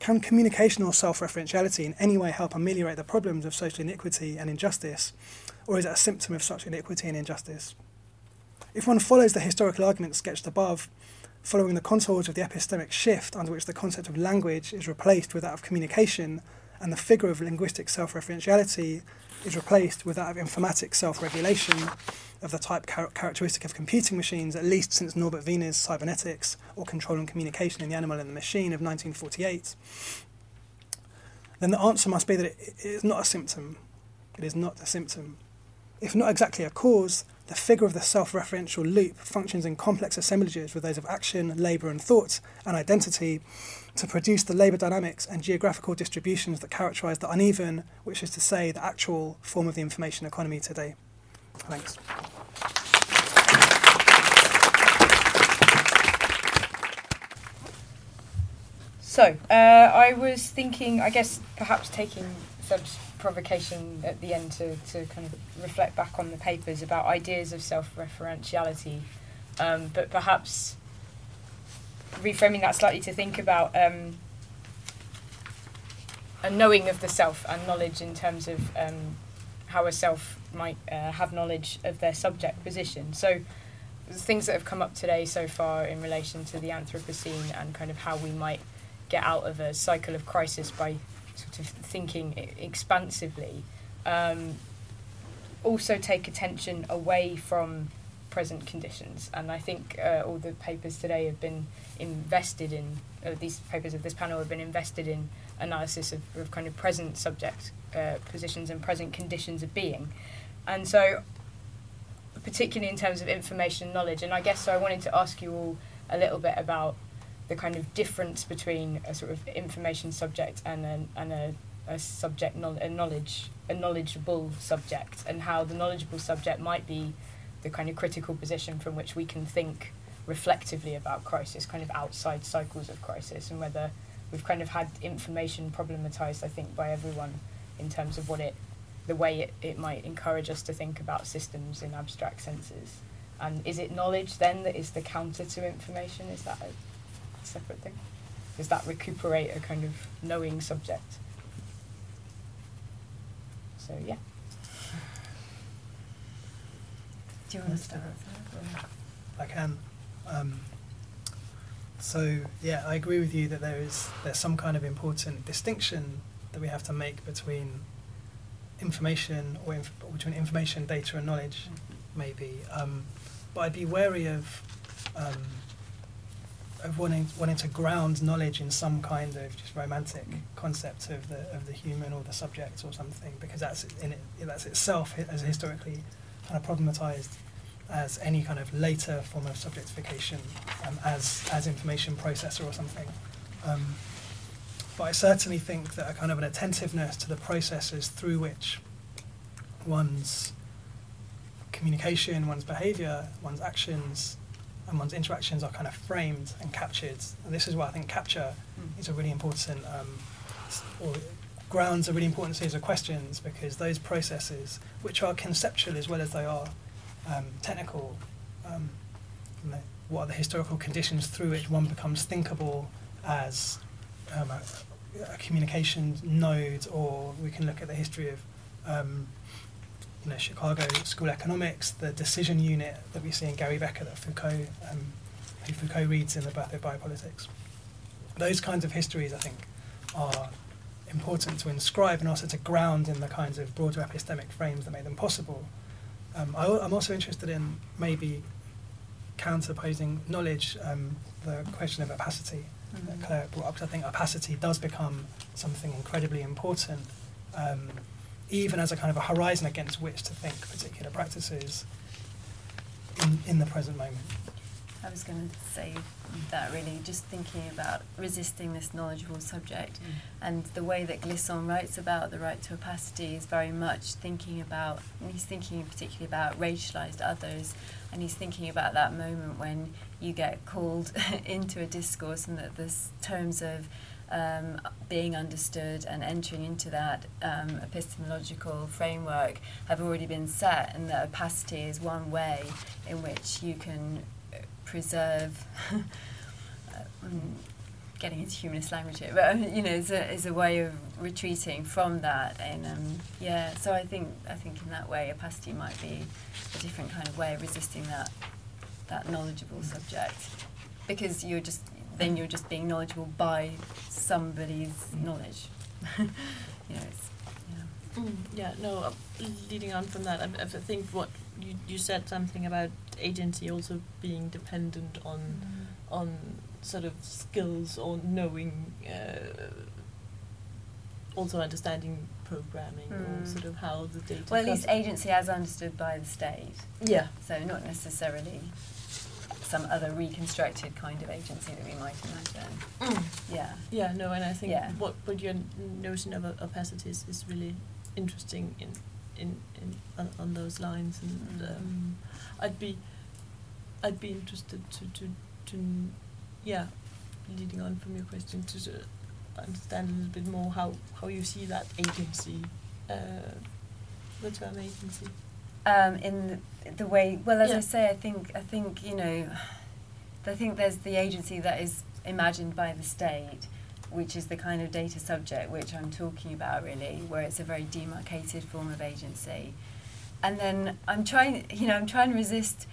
can communicational self-referentiality in any way help ameliorate the problems of social iniquity and injustice, or is it a symptom of such iniquity and injustice? If one follows the historical argument sketched above, following the contours of the epistemic shift under which the concept of language is replaced with that of communication and the figure of linguistic self-referentiality is replaced with that of informatic self-regulation of the type characteristic of computing machines, at least since Norbert Wiener's Cybernetics or Control and Communication in the Animal and the Machine of 1948, then the answer must be that it is not a symptom. It is not a symptom. If not exactly a cause, the figure of the self-referential loop functions in complex assemblages with those of action, labour and thought, and identity, to produce the labour dynamics and geographical distributions that characterise the uneven, which is to say, the actual form of the information economy today. Thanks. So, I was thinking, I guess, perhaps taking Seb's provocation at the end to kind of reflect back on the papers about ideas of self-referentiality, but perhaps reframing that slightly to think about a knowing of the self and knowledge in terms of how a self might have knowledge of their subject position. So the things that have come up today so far in relation to the Anthropocene and kind of how we might get out of a cycle of crisis by sort of thinking expansively, also take attention away from present conditions. And I think all the papers today have been invested in, these papers of this panel have been invested in analysis of kind of present subject positions and present conditions of being. And so, particularly in terms of information and knowledge, and I guess so I wanted to ask you all a little bit about the kind of difference between a sort of information subject and a knowledgeable subject, and how the knowledgeable subject might be the kind of critical position from which we can think reflectively about crisis, kind of outside cycles of crisis, and whether we've kind of had information problematized, I think, by everyone in terms of what the way it might encourage us to think about systems in abstract senses. And is it knowledge then that is the counter to information? Is that a separate thing? Does that recuperate a kind of knowing subject? So yeah. Do you want to start? I can. So yeah, I agree with you that there's some kind of important distinction that we have to make between information between information, data, and knowledge, maybe. But I'd be wary of wanting to ground knowledge in some kind of just romantic concept of the human or the subject or something, because that's itself as historically kind of problematized as any kind of later form of subjectification, as information processor or something. But I certainly think that a kind of an attentiveness to the processes through which one's communication, one's behaviour, one's actions and one's interactions are kind of framed and captured. And this is why I think capture is a really important, or grounds a really important series of questions, because those processes, which are conceptual as well as they are technical, you know, what are the historical conditions through which one becomes thinkable as a communication node? Or we can look at the history of Chicago school economics, the decision unit that we see in Gary Becker that Foucault reads in The Birth of Biopolitics. Those kinds of histories, I think, are important to inscribe and also to ground in the kinds of broader epistemic frames that make them possible. I'm also interested in maybe counterposing knowledge, the question of opacity that Claire brought up, because I think opacity does become something incredibly important, even as a kind of a horizon against which to think particular practices in the present moment. I was going to say that, really, just thinking about resisting this knowledgeable subject, and the way that Glissant writes about the right to opacity is very much thinking about, and he's thinking particularly about racialized others, and he's thinking about that moment when you get called into a discourse, and that this terms of being understood and entering into that epistemological framework have already been set, and that opacity is one way in which you can preserve getting into humanist language here, but is a way of retreating from that. And so I think in that way opacity might be a different kind of way of resisting that knowledgeable subject, because you're just being knowledgeable by somebody's knowledge. Leading on from that, I think what you said something about agency also being dependent on sort of skills or knowing, also understanding programming or sort of how the data. Well, at least agency as understood by the state. Yeah. So not necessarily some other reconstructed kind of agency that we might imagine. Yeah. Yeah. No, and I think what your notion of opacity is really interesting on those lines, and I'd be interested to leading on from your question, to sort of understand a little bit more how you see that agency, the term agency, in the way. Well, as I say, I think there's the agency that is imagined by the state, which is the kind of data subject which I'm talking about, really, where it's a very demarcated form of agency. And then I'm trying to resist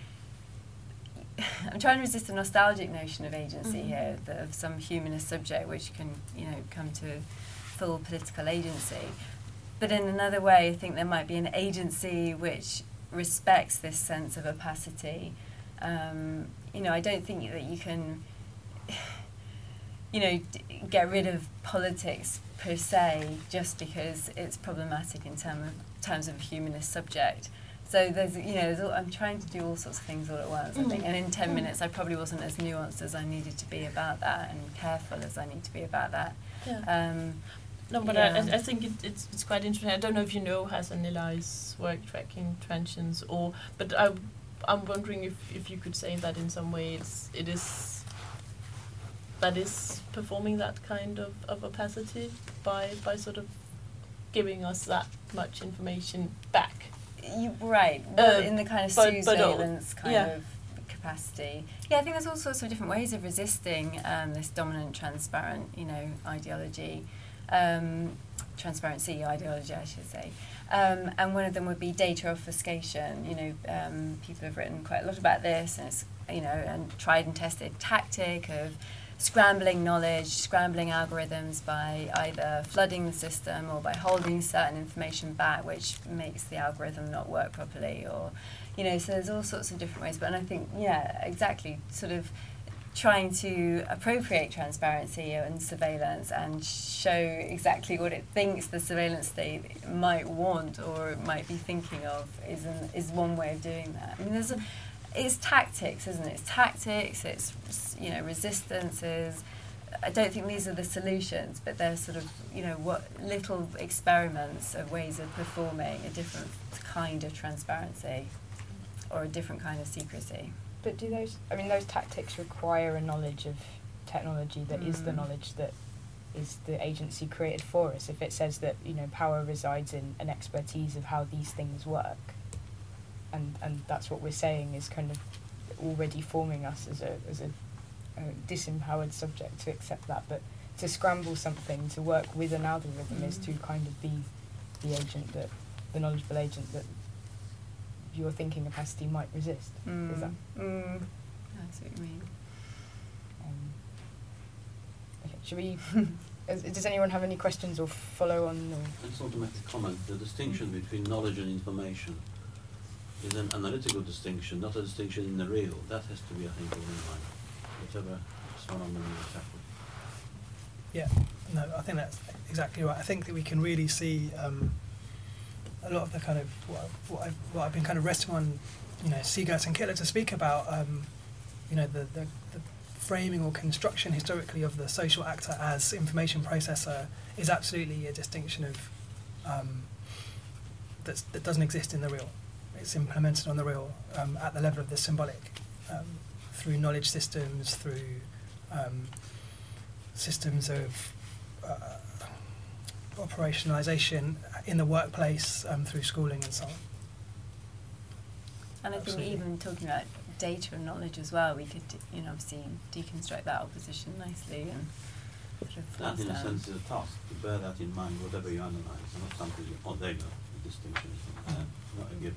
a nostalgic notion of agency here, of some humanist subject which can, come to full political agency. But in another way, I think there might be an agency which respects this sense of opacity. I don't think that you can get rid of politics per se just because it's problematic in terms of a humanist subject. So I'm trying to do all sorts of things all at once, I think, and in 10 minutes I probably wasn't as nuanced as I needed to be about that, and careful as I need to be about that. Yeah. I think it's quite interesting. I don't know if you know Hasan Elahi's work, Tracking Transients, but I'm wondering if you could say that in some way it is performing that kind of opacity by sort of giving us that much information back. Right, in the kind of surveillance kind of capacity. Yeah, I think there's all sorts of different ways of resisting this dominant, transparent, ideology, transparency ideology, I should say. And one of them would be data obfuscation. People have written quite a lot about this, and it's and tried and tested tactic of scrambling knowledge, scrambling algorithms by either flooding the system or by holding certain information back, which makes the algorithm not work properly, or so there's all sorts of different ways. But and I think exactly, sort of trying to appropriate transparency and surveillance and show exactly what it thinks the surveillance state might want or might be thinking of is one way of doing that. I mean, it's tactics, isn't it? It's tactics, it's resistances. I don't think these are the solutions, but they're sort of, what little experiments of ways of performing a different kind of transparency or a different kind of secrecy. But do those tactics require a knowledge of technology that is the knowledge that is the agency created for us? If it says that, power resides in an expertise of how these things work, and that's what we're saying is kind of already forming us as a disempowered subject to accept that, but to scramble something to work with an algorithm is to kind of be the knowledgeable agent that your thinking capacity might resist. Is that? That's what you mean. Okay, should we? Does anyone have any questions or follow on? I just want to make a comment. The distinction between knowledge and information is an analytical distinction, not a distinction in the real. That has to be, I think, borne in mind. Whatever phenomenon you tackle. Yeah, no, I think that's exactly right. I think that we can really see a lot of the kind of what I've been kind of resting on, Seegertz and Kittler to speak about, the framing or construction historically of the social actor as information processor is absolutely a distinction of that doesn't exist in the real. It's implemented on the real at the level of the symbolic through knowledge systems, through systems of operationalization in the workplace, through schooling and so on. And I think even talking about data and knowledge as well, we could obviously deconstruct that opposition nicely. And sort of that in a sense is a task, to bear that in mind, whatever you analyse, not something you, oh, there you go, the distinction is not a given.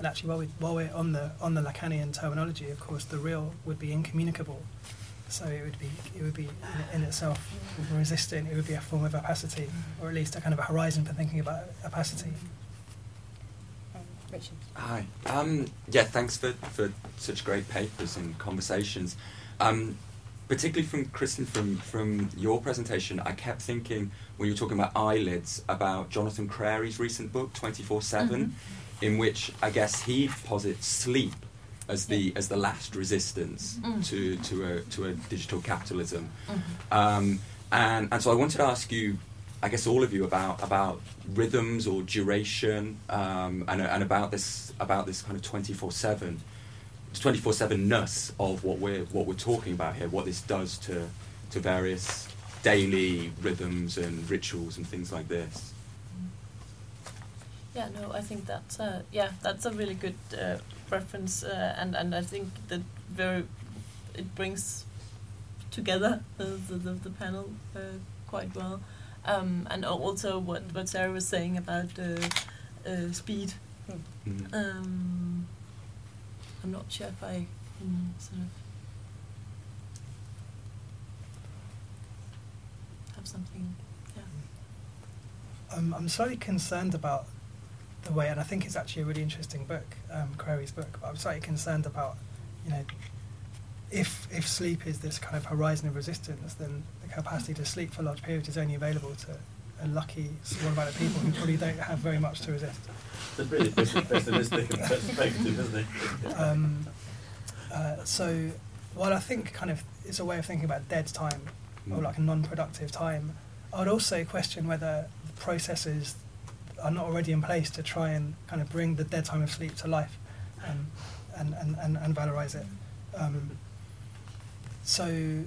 And actually, while we're on the Lacanian terminology, of course, the real would be incommunicable, so it would be in itself resistant. It would be a form of opacity, or at least a kind of a horizon for thinking about opacity. Richard. Hi. Thanks for such great papers and conversations. Particularly from Kristen, from your presentation, I kept thinking when you were talking about eyelids about Jonathan Crary's recent book 24/7. In which I guess he posits sleep as the last resistance to a digital capitalism, and so I wanted to ask you, I guess all of you, about rhythms or duration, and about this kind of 24/7-ness of what we're talking about here, what this does to various daily rhythms and rituals and things like this. Yeah, no, I think that's a really good reference, and I think that it brings together the panel quite well, and also what Sarah was saying about speed. I'm not sure if I sort of have something. Yeah, I'm slightly concerned about the way, and I think it's actually a really interesting book, Crary's book, but I'm slightly concerned about, if sleep is this kind of horizon of resistance, then the capacity to sleep for large periods is only available to a lucky small amount of people who probably don't have very much to resist. That's really pessimistic perspective, isn't it? So while I think kind of it's a way of thinking about dead time or like a non-productive time, I would also question whether the processes are not already in place to try and kind of bring the dead time of sleep to life, and valorize it. So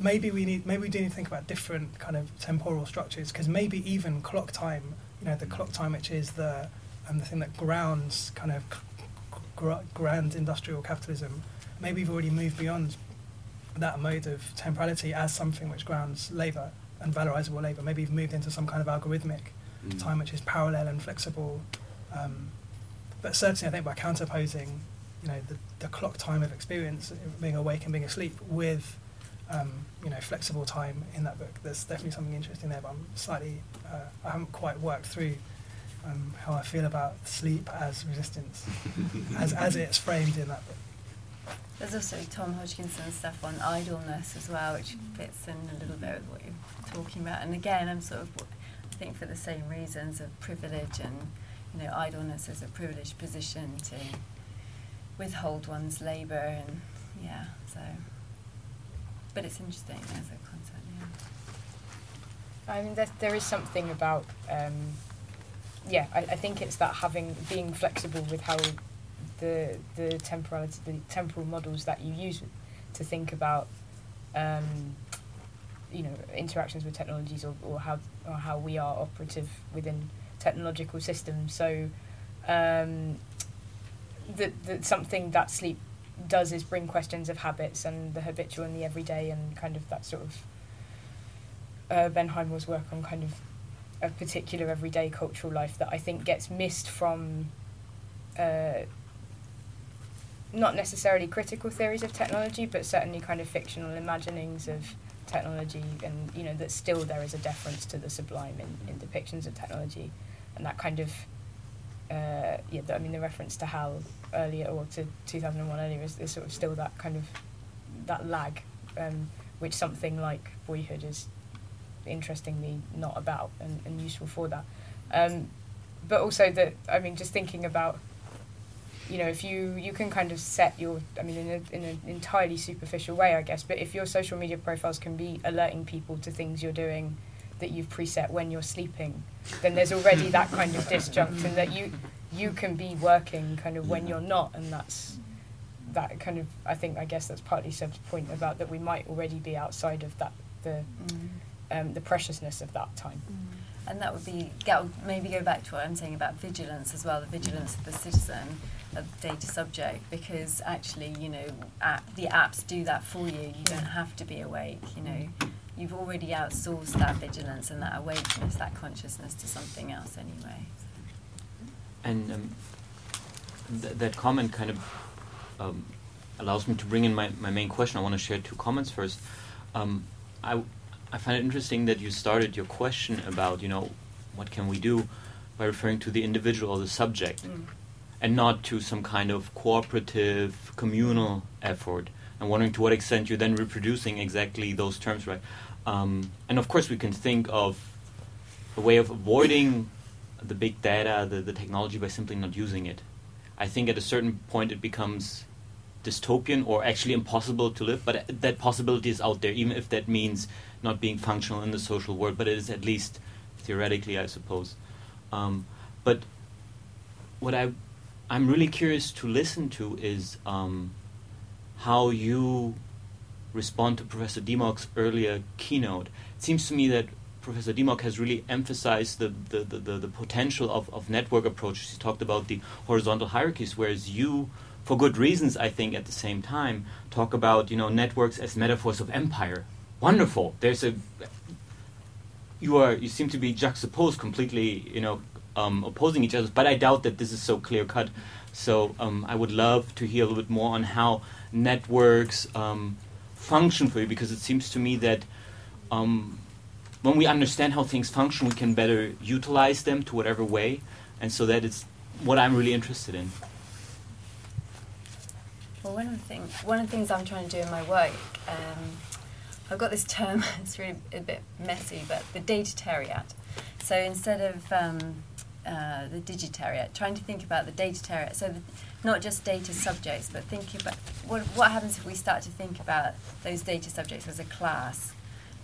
maybe we do need to think about different kind of temporal structures, because maybe even clock time, the clock time, which is the thing that grounds kind of grand industrial capitalism, maybe we've already moved beyond that mode of temporality as something which grounds labour and valorisable labour. Maybe we've moved into some kind of algorithmic time which is parallel and flexible. But certainly I think by counterposing, the clock time of experience, being awake and being asleep, with flexible time in that book, there's definitely something interesting there, but I'm slightly, I haven't quite worked through how I feel about sleep as resistance, as it's framed in that book. There's also Tom Hodgkinson's stuff on idleness as well, which fits in a little bit with what you're talking about. And again, I think for the same reasons of privilege, and idleness is a privileged position to withhold one's labour, and but it's interesting as a concept. Yeah. I mean, there is something about I think it's that being flexible with how the temporal models that you use to think about interactions with technologies or how we are operative within technological systems. So the something that sleep does is bring questions of habits and the habitual and the everyday, and kind of that sort of Ben Heimel's work on kind of a particular everyday cultural life that I think gets missed from not necessarily critical theories of technology, but certainly kind of fictional imaginings of technology, and that still there is a deference to the sublime in depictions of technology, and that kind of the reference to Hal earlier, or to 2001 earlier, is sort of still that kind of that lag, which something like Boyhood is interestingly not about and useful for that. But also just thinking about, if you can kind of set your, in an entirely superficial way, I guess, but if your social media profiles can be alerting people to things you're doing that you've preset when you're sleeping, then there's already that kind of disjunct, and that you can be working kind of when you're not, and that's that kind of, I guess that's partly Seb's point about that we might already be outside of that, the preciousness of that time. And that would maybe go back to what I'm saying about vigilance as well, the vigilance of the citizen, of the data subject, because actually, the apps do that for you. You don't have to be awake, You've already outsourced that vigilance and that awakeness, that consciousness, to something else anyway. And that comment kind of allows me to bring in my main question. I want to share two comments first. I find it interesting that you started your question about, what can we do, by referring to the individual or the subject, and not to some kind of cooperative, communal effort. I'm wondering to what extent you're then reproducing exactly those terms, right? And of course we can think of a way of avoiding the big data, the technology, by simply not using it. I think at a certain point it becomes dystopian, or actually impossible to live, but that possibility is out there, even if that means not being functional in the social world, but it is at least theoretically, I suppose. But what I'm really curious to listen to is how you respond to Professor Demok's earlier keynote. It seems to me that Professor Dimok has really emphasized the potential of network approaches. He talked about the horizontal hierarchies, whereas you, for good reasons, I think, at the same time, talk about, networks as metaphors of empire. Wonderful. You seem to be juxtaposed completely, opposing each other, but I doubt that this is so clear-cut. So I would love to hear a little bit more on how networks function for you, because it seems to me that when we understand how things function, we can better utilize them to whatever way, and so that is what I'm really interested in. Well, one of the things I'm trying to do in my work, I've got this term, it's really a bit messy, but the datatariat. So instead of the digitariat, trying to think about the datatariat, so not just data subjects, but thinking about what happens if we start to think about those data subjects as a class,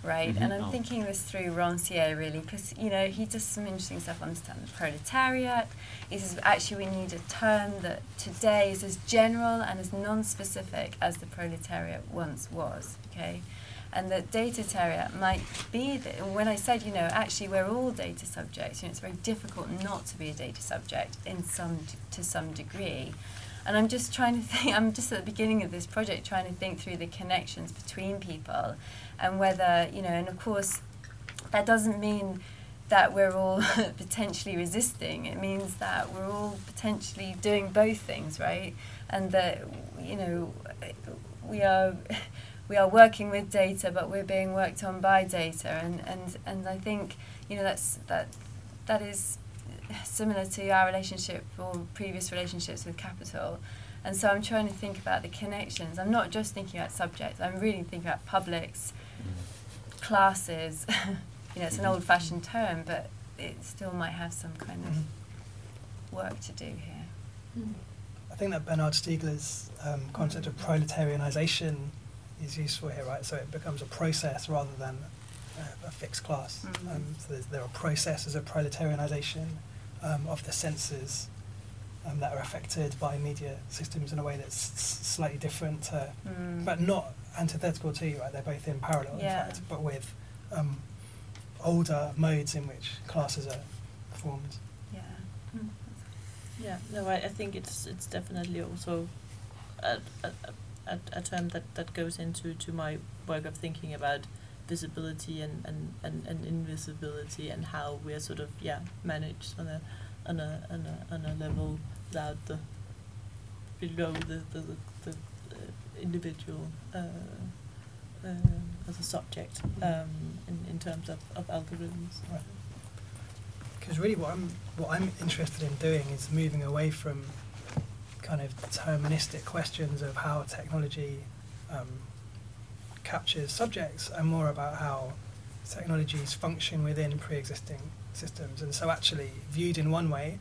right? Mm-hmm. And I'm thinking this through Rancière, really, because, he does some interesting stuff on the proletariat. He says, actually, we need a term that today is as general and as non-specific as the proletariat once was, okay? and that data terrier might be there. When I said, you know, actually we're all data subjects, you know, it's very difficult not to be a data subject in to some degree. And I'm just trying to think, I'm just at the beginning of this project trying to think through the connections between people and whether, you know, and of course that doesn't mean that we're all potentially resisting. It means that we're all potentially doing both things, right? And that, you know, we are working with data, but we're being worked on by data. And I think, you know, that is similar to our relationship or previous relationships with capital. And so I'm trying to think about the connections. I'm not just thinking about subjects. I'm really thinking about publics, classes. You know, it's an old-fashioned term, but it still might have some kind of work to do here. I think that Bernard Stiegler's concept of proletarianization is useful here, right? So it becomes a process rather than a fixed class. So there are processes of proletarianization of the senses that are affected by media systems in a way that's slightly different, but not antithetical to you, right? They're both in parallel, in fact, but with older modes in which classes are formed. I think it's definitely also a term that goes into my work of thinking about visibility and invisibility and how we're sort of managed on a level without below the individual as a subject in terms of algorithms. Right. Because really what I'm interested in doing is moving away from kind of deterministic questions of how technology captures subjects and more about how technologies function within pre-existing systems. And so actually, viewed in one way,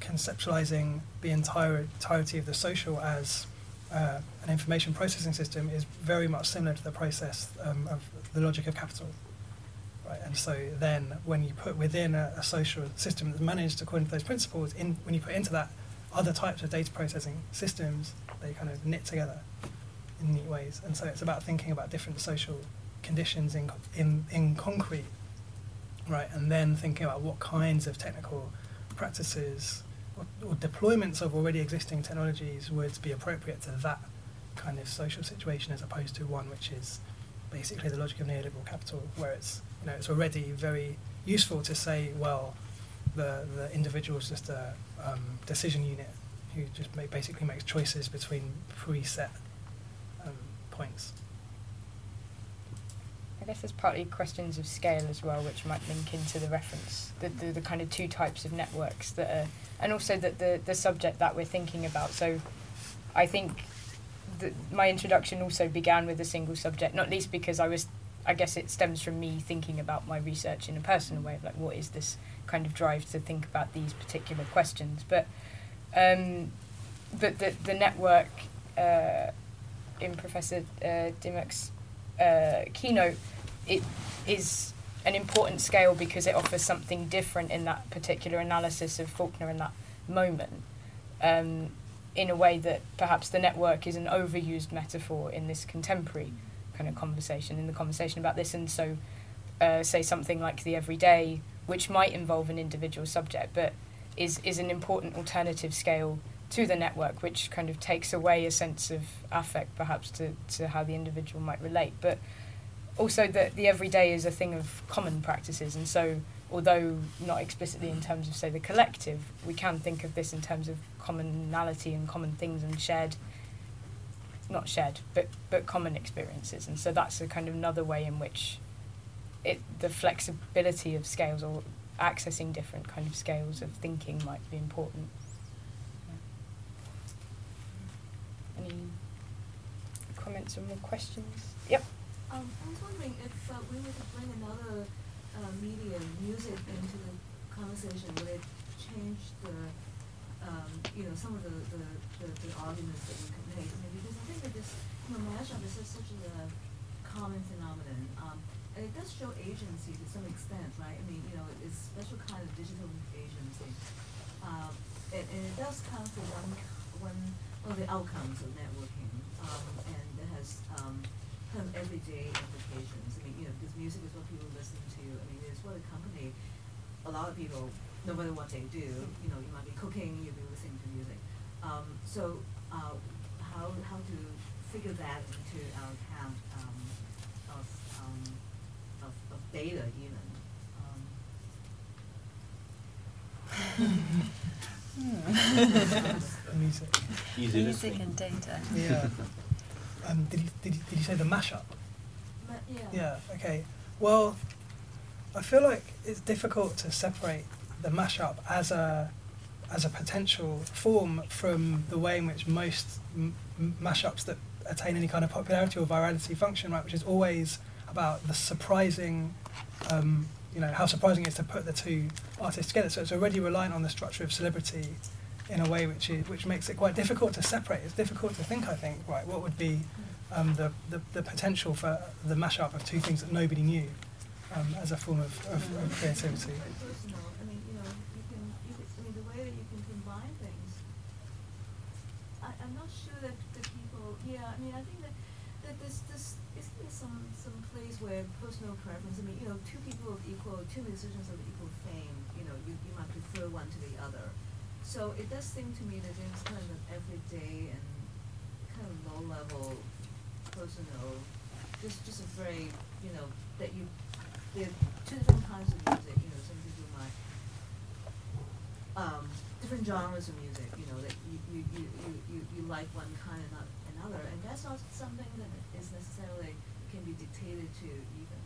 conceptualizing the entirety of the social as an information processing system is very much similar to the process of the logic of capital, right? And so then when you put within a social system that's managed according to those principles, when you put into that other types of data processing systems, they kind of knit together in neat ways. And so it's about thinking about different social conditions in concrete, right? And then thinking about what kinds of technical practices or deployments of already existing technologies would be appropriate to that kind of social situation, as opposed to one which is basically the logic of neoliberal capital, where it's, you know, it's already very useful to say, well, the individual is just a decision unit who just basically makes choices between preset points. I guess there's partly questions of scale as well, which might link into the reference, the kind of two types of networks that are, and also that the subject that we're thinking about. So I think my introduction also began with a single subject, not least because I guess it stems from me thinking about my research in a personal way, of like, what is this kind of drive to think about these particular questions? But the network in Professor Dimmock's keynote, it is an important scale because it offers something different in that particular analysis of Faulkner in that moment, in a way that perhaps the network is an overused metaphor in this contemporary kind of conversation, in the conversation about this. And so say something like the everyday, which might involve an individual subject, but is an important alternative scale to the network, which kind of takes away a sense of affect perhaps to how the individual might relate. But also that the everyday is a thing of common practices, and so although not explicitly in terms of, say, the collective, we can think of this in terms of commonality and common things and not shared but common experiences. And so that's a kind of another way in which the flexibility of scales or accessing different kind of scales of thinking might be important. Any comments or more questions? Yep. I was wondering if we were to bring another medium, music, into the conversation, would it change some of the arguments that we could make? I mean, because I think that this mashup is such a common phenomenon, and it does show agency to some extent, right? I mean, you know, it's a special kind of digital agency, and it does count for one of the outcomes of networking, and it has everyday application. a lot of people, no matter what they do, you know, you might be cooking, you'll be listening to music. So how to figure that into our account of data even. Music and data. Yeah. Did you say the mashup? Yeah. Okay. Well, I feel like it's difficult to separate the mashup as a potential form from the way in which most mashups that attain any kind of popularity or virality function, right? Which is always about the surprising, how surprising it is to put the two artists together. So it's already reliant on the structure of celebrity in a way which makes it quite difficult to separate. It's difficult to think, I think, right? What would be the potential for the mashup of two things that nobody knew as a form of creativity? Where personal preference, two people of equal, two musicians of equal fame, you might prefer one to the other. So it does seem to me that there's kind of an everyday and kind of low-level personal, just a very, that you, there are two different kinds of music, some people might, different genres of music, that you like one kind and not another, and that's not something that is necessarily can be dictated to even,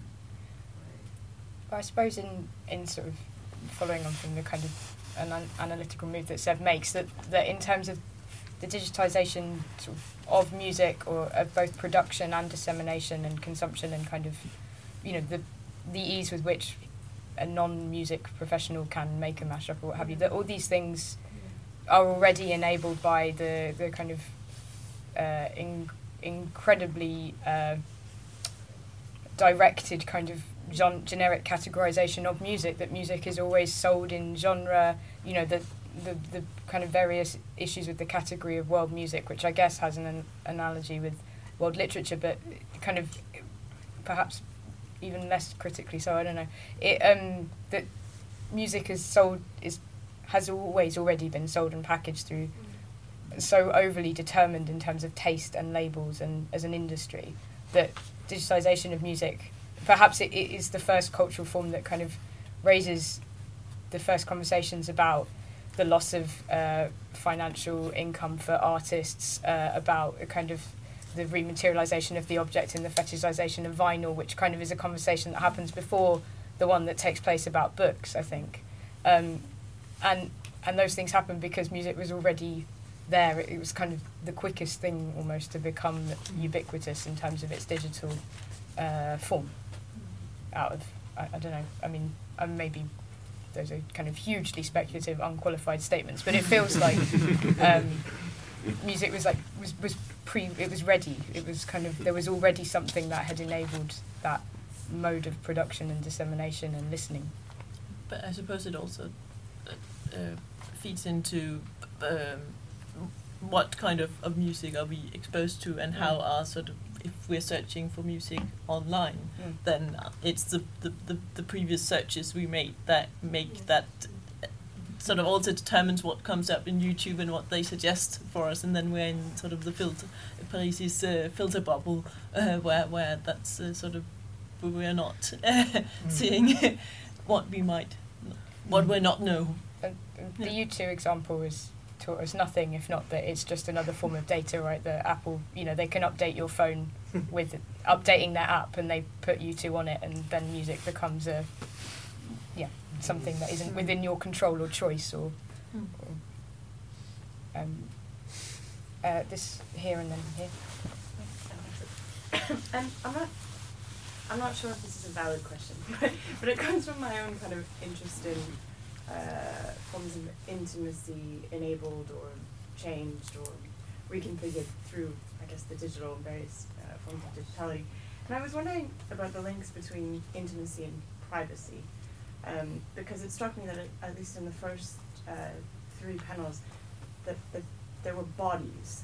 right? Well, I suppose in sort of following on from the kind of analytical move that Seb makes, that in terms of the digitization sort of music or of both production and dissemination and consumption and kind of, the ease with which a non-music professional can make a mashup or what have you, that all these things are already enabled by the kind of incredibly directed kind of generic categorization of music, that music is always sold in genre, the kind of various issues with the category of world music, which I guess has an analogy with world literature, but kind of perhaps even less critically so, I don't know. That music has always already been sold and packaged through, so overly determined in terms of taste and labels and as an industry, that digitization of music, perhaps it is the first cultural form that kind of raises the first conversations about the loss of financial income for artists, about a kind of the rematerialization of the object and the fetishization of vinyl, which kind of is a conversation that happens before the one that takes place about books, I think. And those things happen because music was already there. It was kind of the quickest thing almost to become ubiquitous in terms of its digital form. Out of, I don't know, I mean, maybe those are kind of hugely speculative, unqualified statements, but it feels like music it was ready. It was kind of, there was already something that had enabled that mode of production and dissemination and listening. But I suppose it also feeds into what kind of music are we exposed to, and how are sort of, if we're searching for music online, then it's the previous searches we made that make that sort of also determines what comes up in YouTube and what they suggest for us, and then we're in sort of the Parisi's filter bubble where that's sort of we're not seeing what we're not know. The YouTube example is taught us nothing, if not that it's just another form of data, right? That Apple, they can update your phone with updating their app, and they put U2 on it, and then music becomes something that isn't within your control or choice or this here and then here. I'm not sure if this is a valid question, but it comes from my own kind of interest in forms of intimacy enabled or changed or reconfigured through, I guess, the digital and various forms of digitality. And I was wondering about the links between intimacy and privacy, because it struck me that, at least in the first three panels, that there were bodies,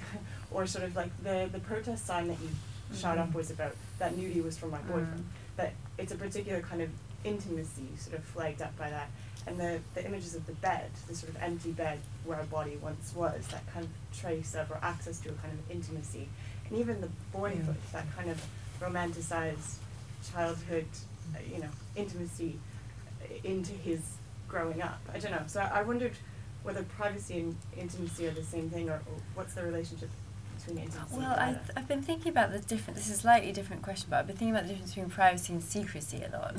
or sort of like the protest sign that you shot up was about that nudie was from my boyfriend. that it's a particular kind of intimacy sort of flagged up by that. And the images of the bed, the sort of empty bed where a body once was, that kind of trace of or access to a kind of intimacy. And even the boyhood, that kind of romanticized childhood, you know, intimacy into his growing up. I don't know. So I wondered whether privacy and intimacy are the same thing, or what's the relationship between intimacy and data? Well, I've been thinking about the difference. This is a slightly different question, but I've been thinking about the difference between privacy and secrecy a lot.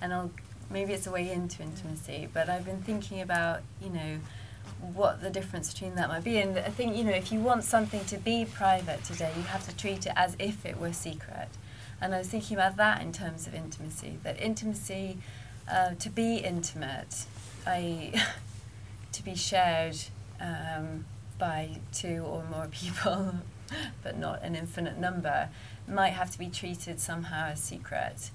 And maybe it's a way into intimacy, but I've been thinking about, you know, what the difference between that might be. And I think, you know, if you want something to be private today, you have to treat it as if it were secret. And I was thinking about that in terms of intimacy, that intimacy, to be intimate, i.e. to be shared by two or more people, but not an infinite number, might have to be treated somehow as secret.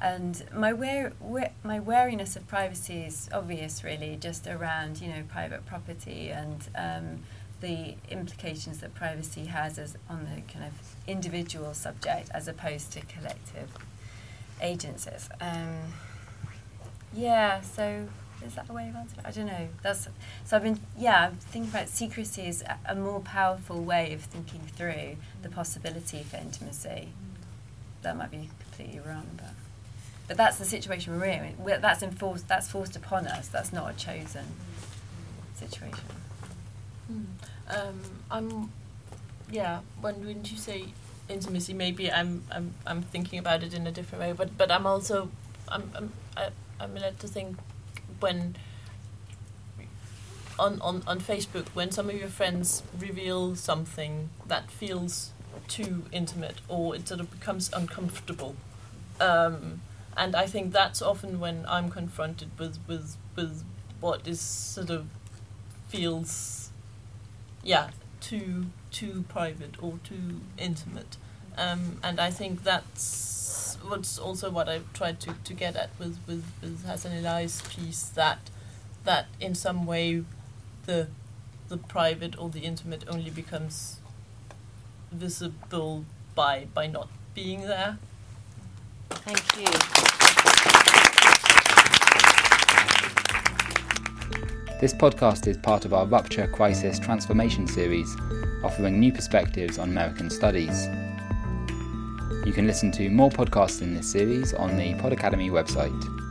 And my wariness of privacy is obvious, really, just around, you know, private property and the implications that privacy has as on the kind of individual subject as opposed to collective agencies. So is that a way of answering it? I don't know. I'm thinking about secrecy as a more powerful way of thinking through the possibility for intimacy. That might be completely wrong, but that's the situation we're in. That's enforced. That's forced upon us. That's not a chosen situation. When you say intimacy, maybe I'm thinking about it in a different way. But I'm also I'm led to think when on Facebook, when some of your friends reveal something that feels too intimate or it sort of becomes uncomfortable. And I think that's often when I'm confronted with what is sort of feels too private or too intimate. And I think that's what's also what I've tried to get at with Hasan Elahi's piece, that in some way the private or the intimate only becomes visible by not being there. Thank you. This podcast is part of our Rupture Crisis Transformation series, offering new perspectives on American studies. You can listen to more podcasts in this series on the Pod Academy website.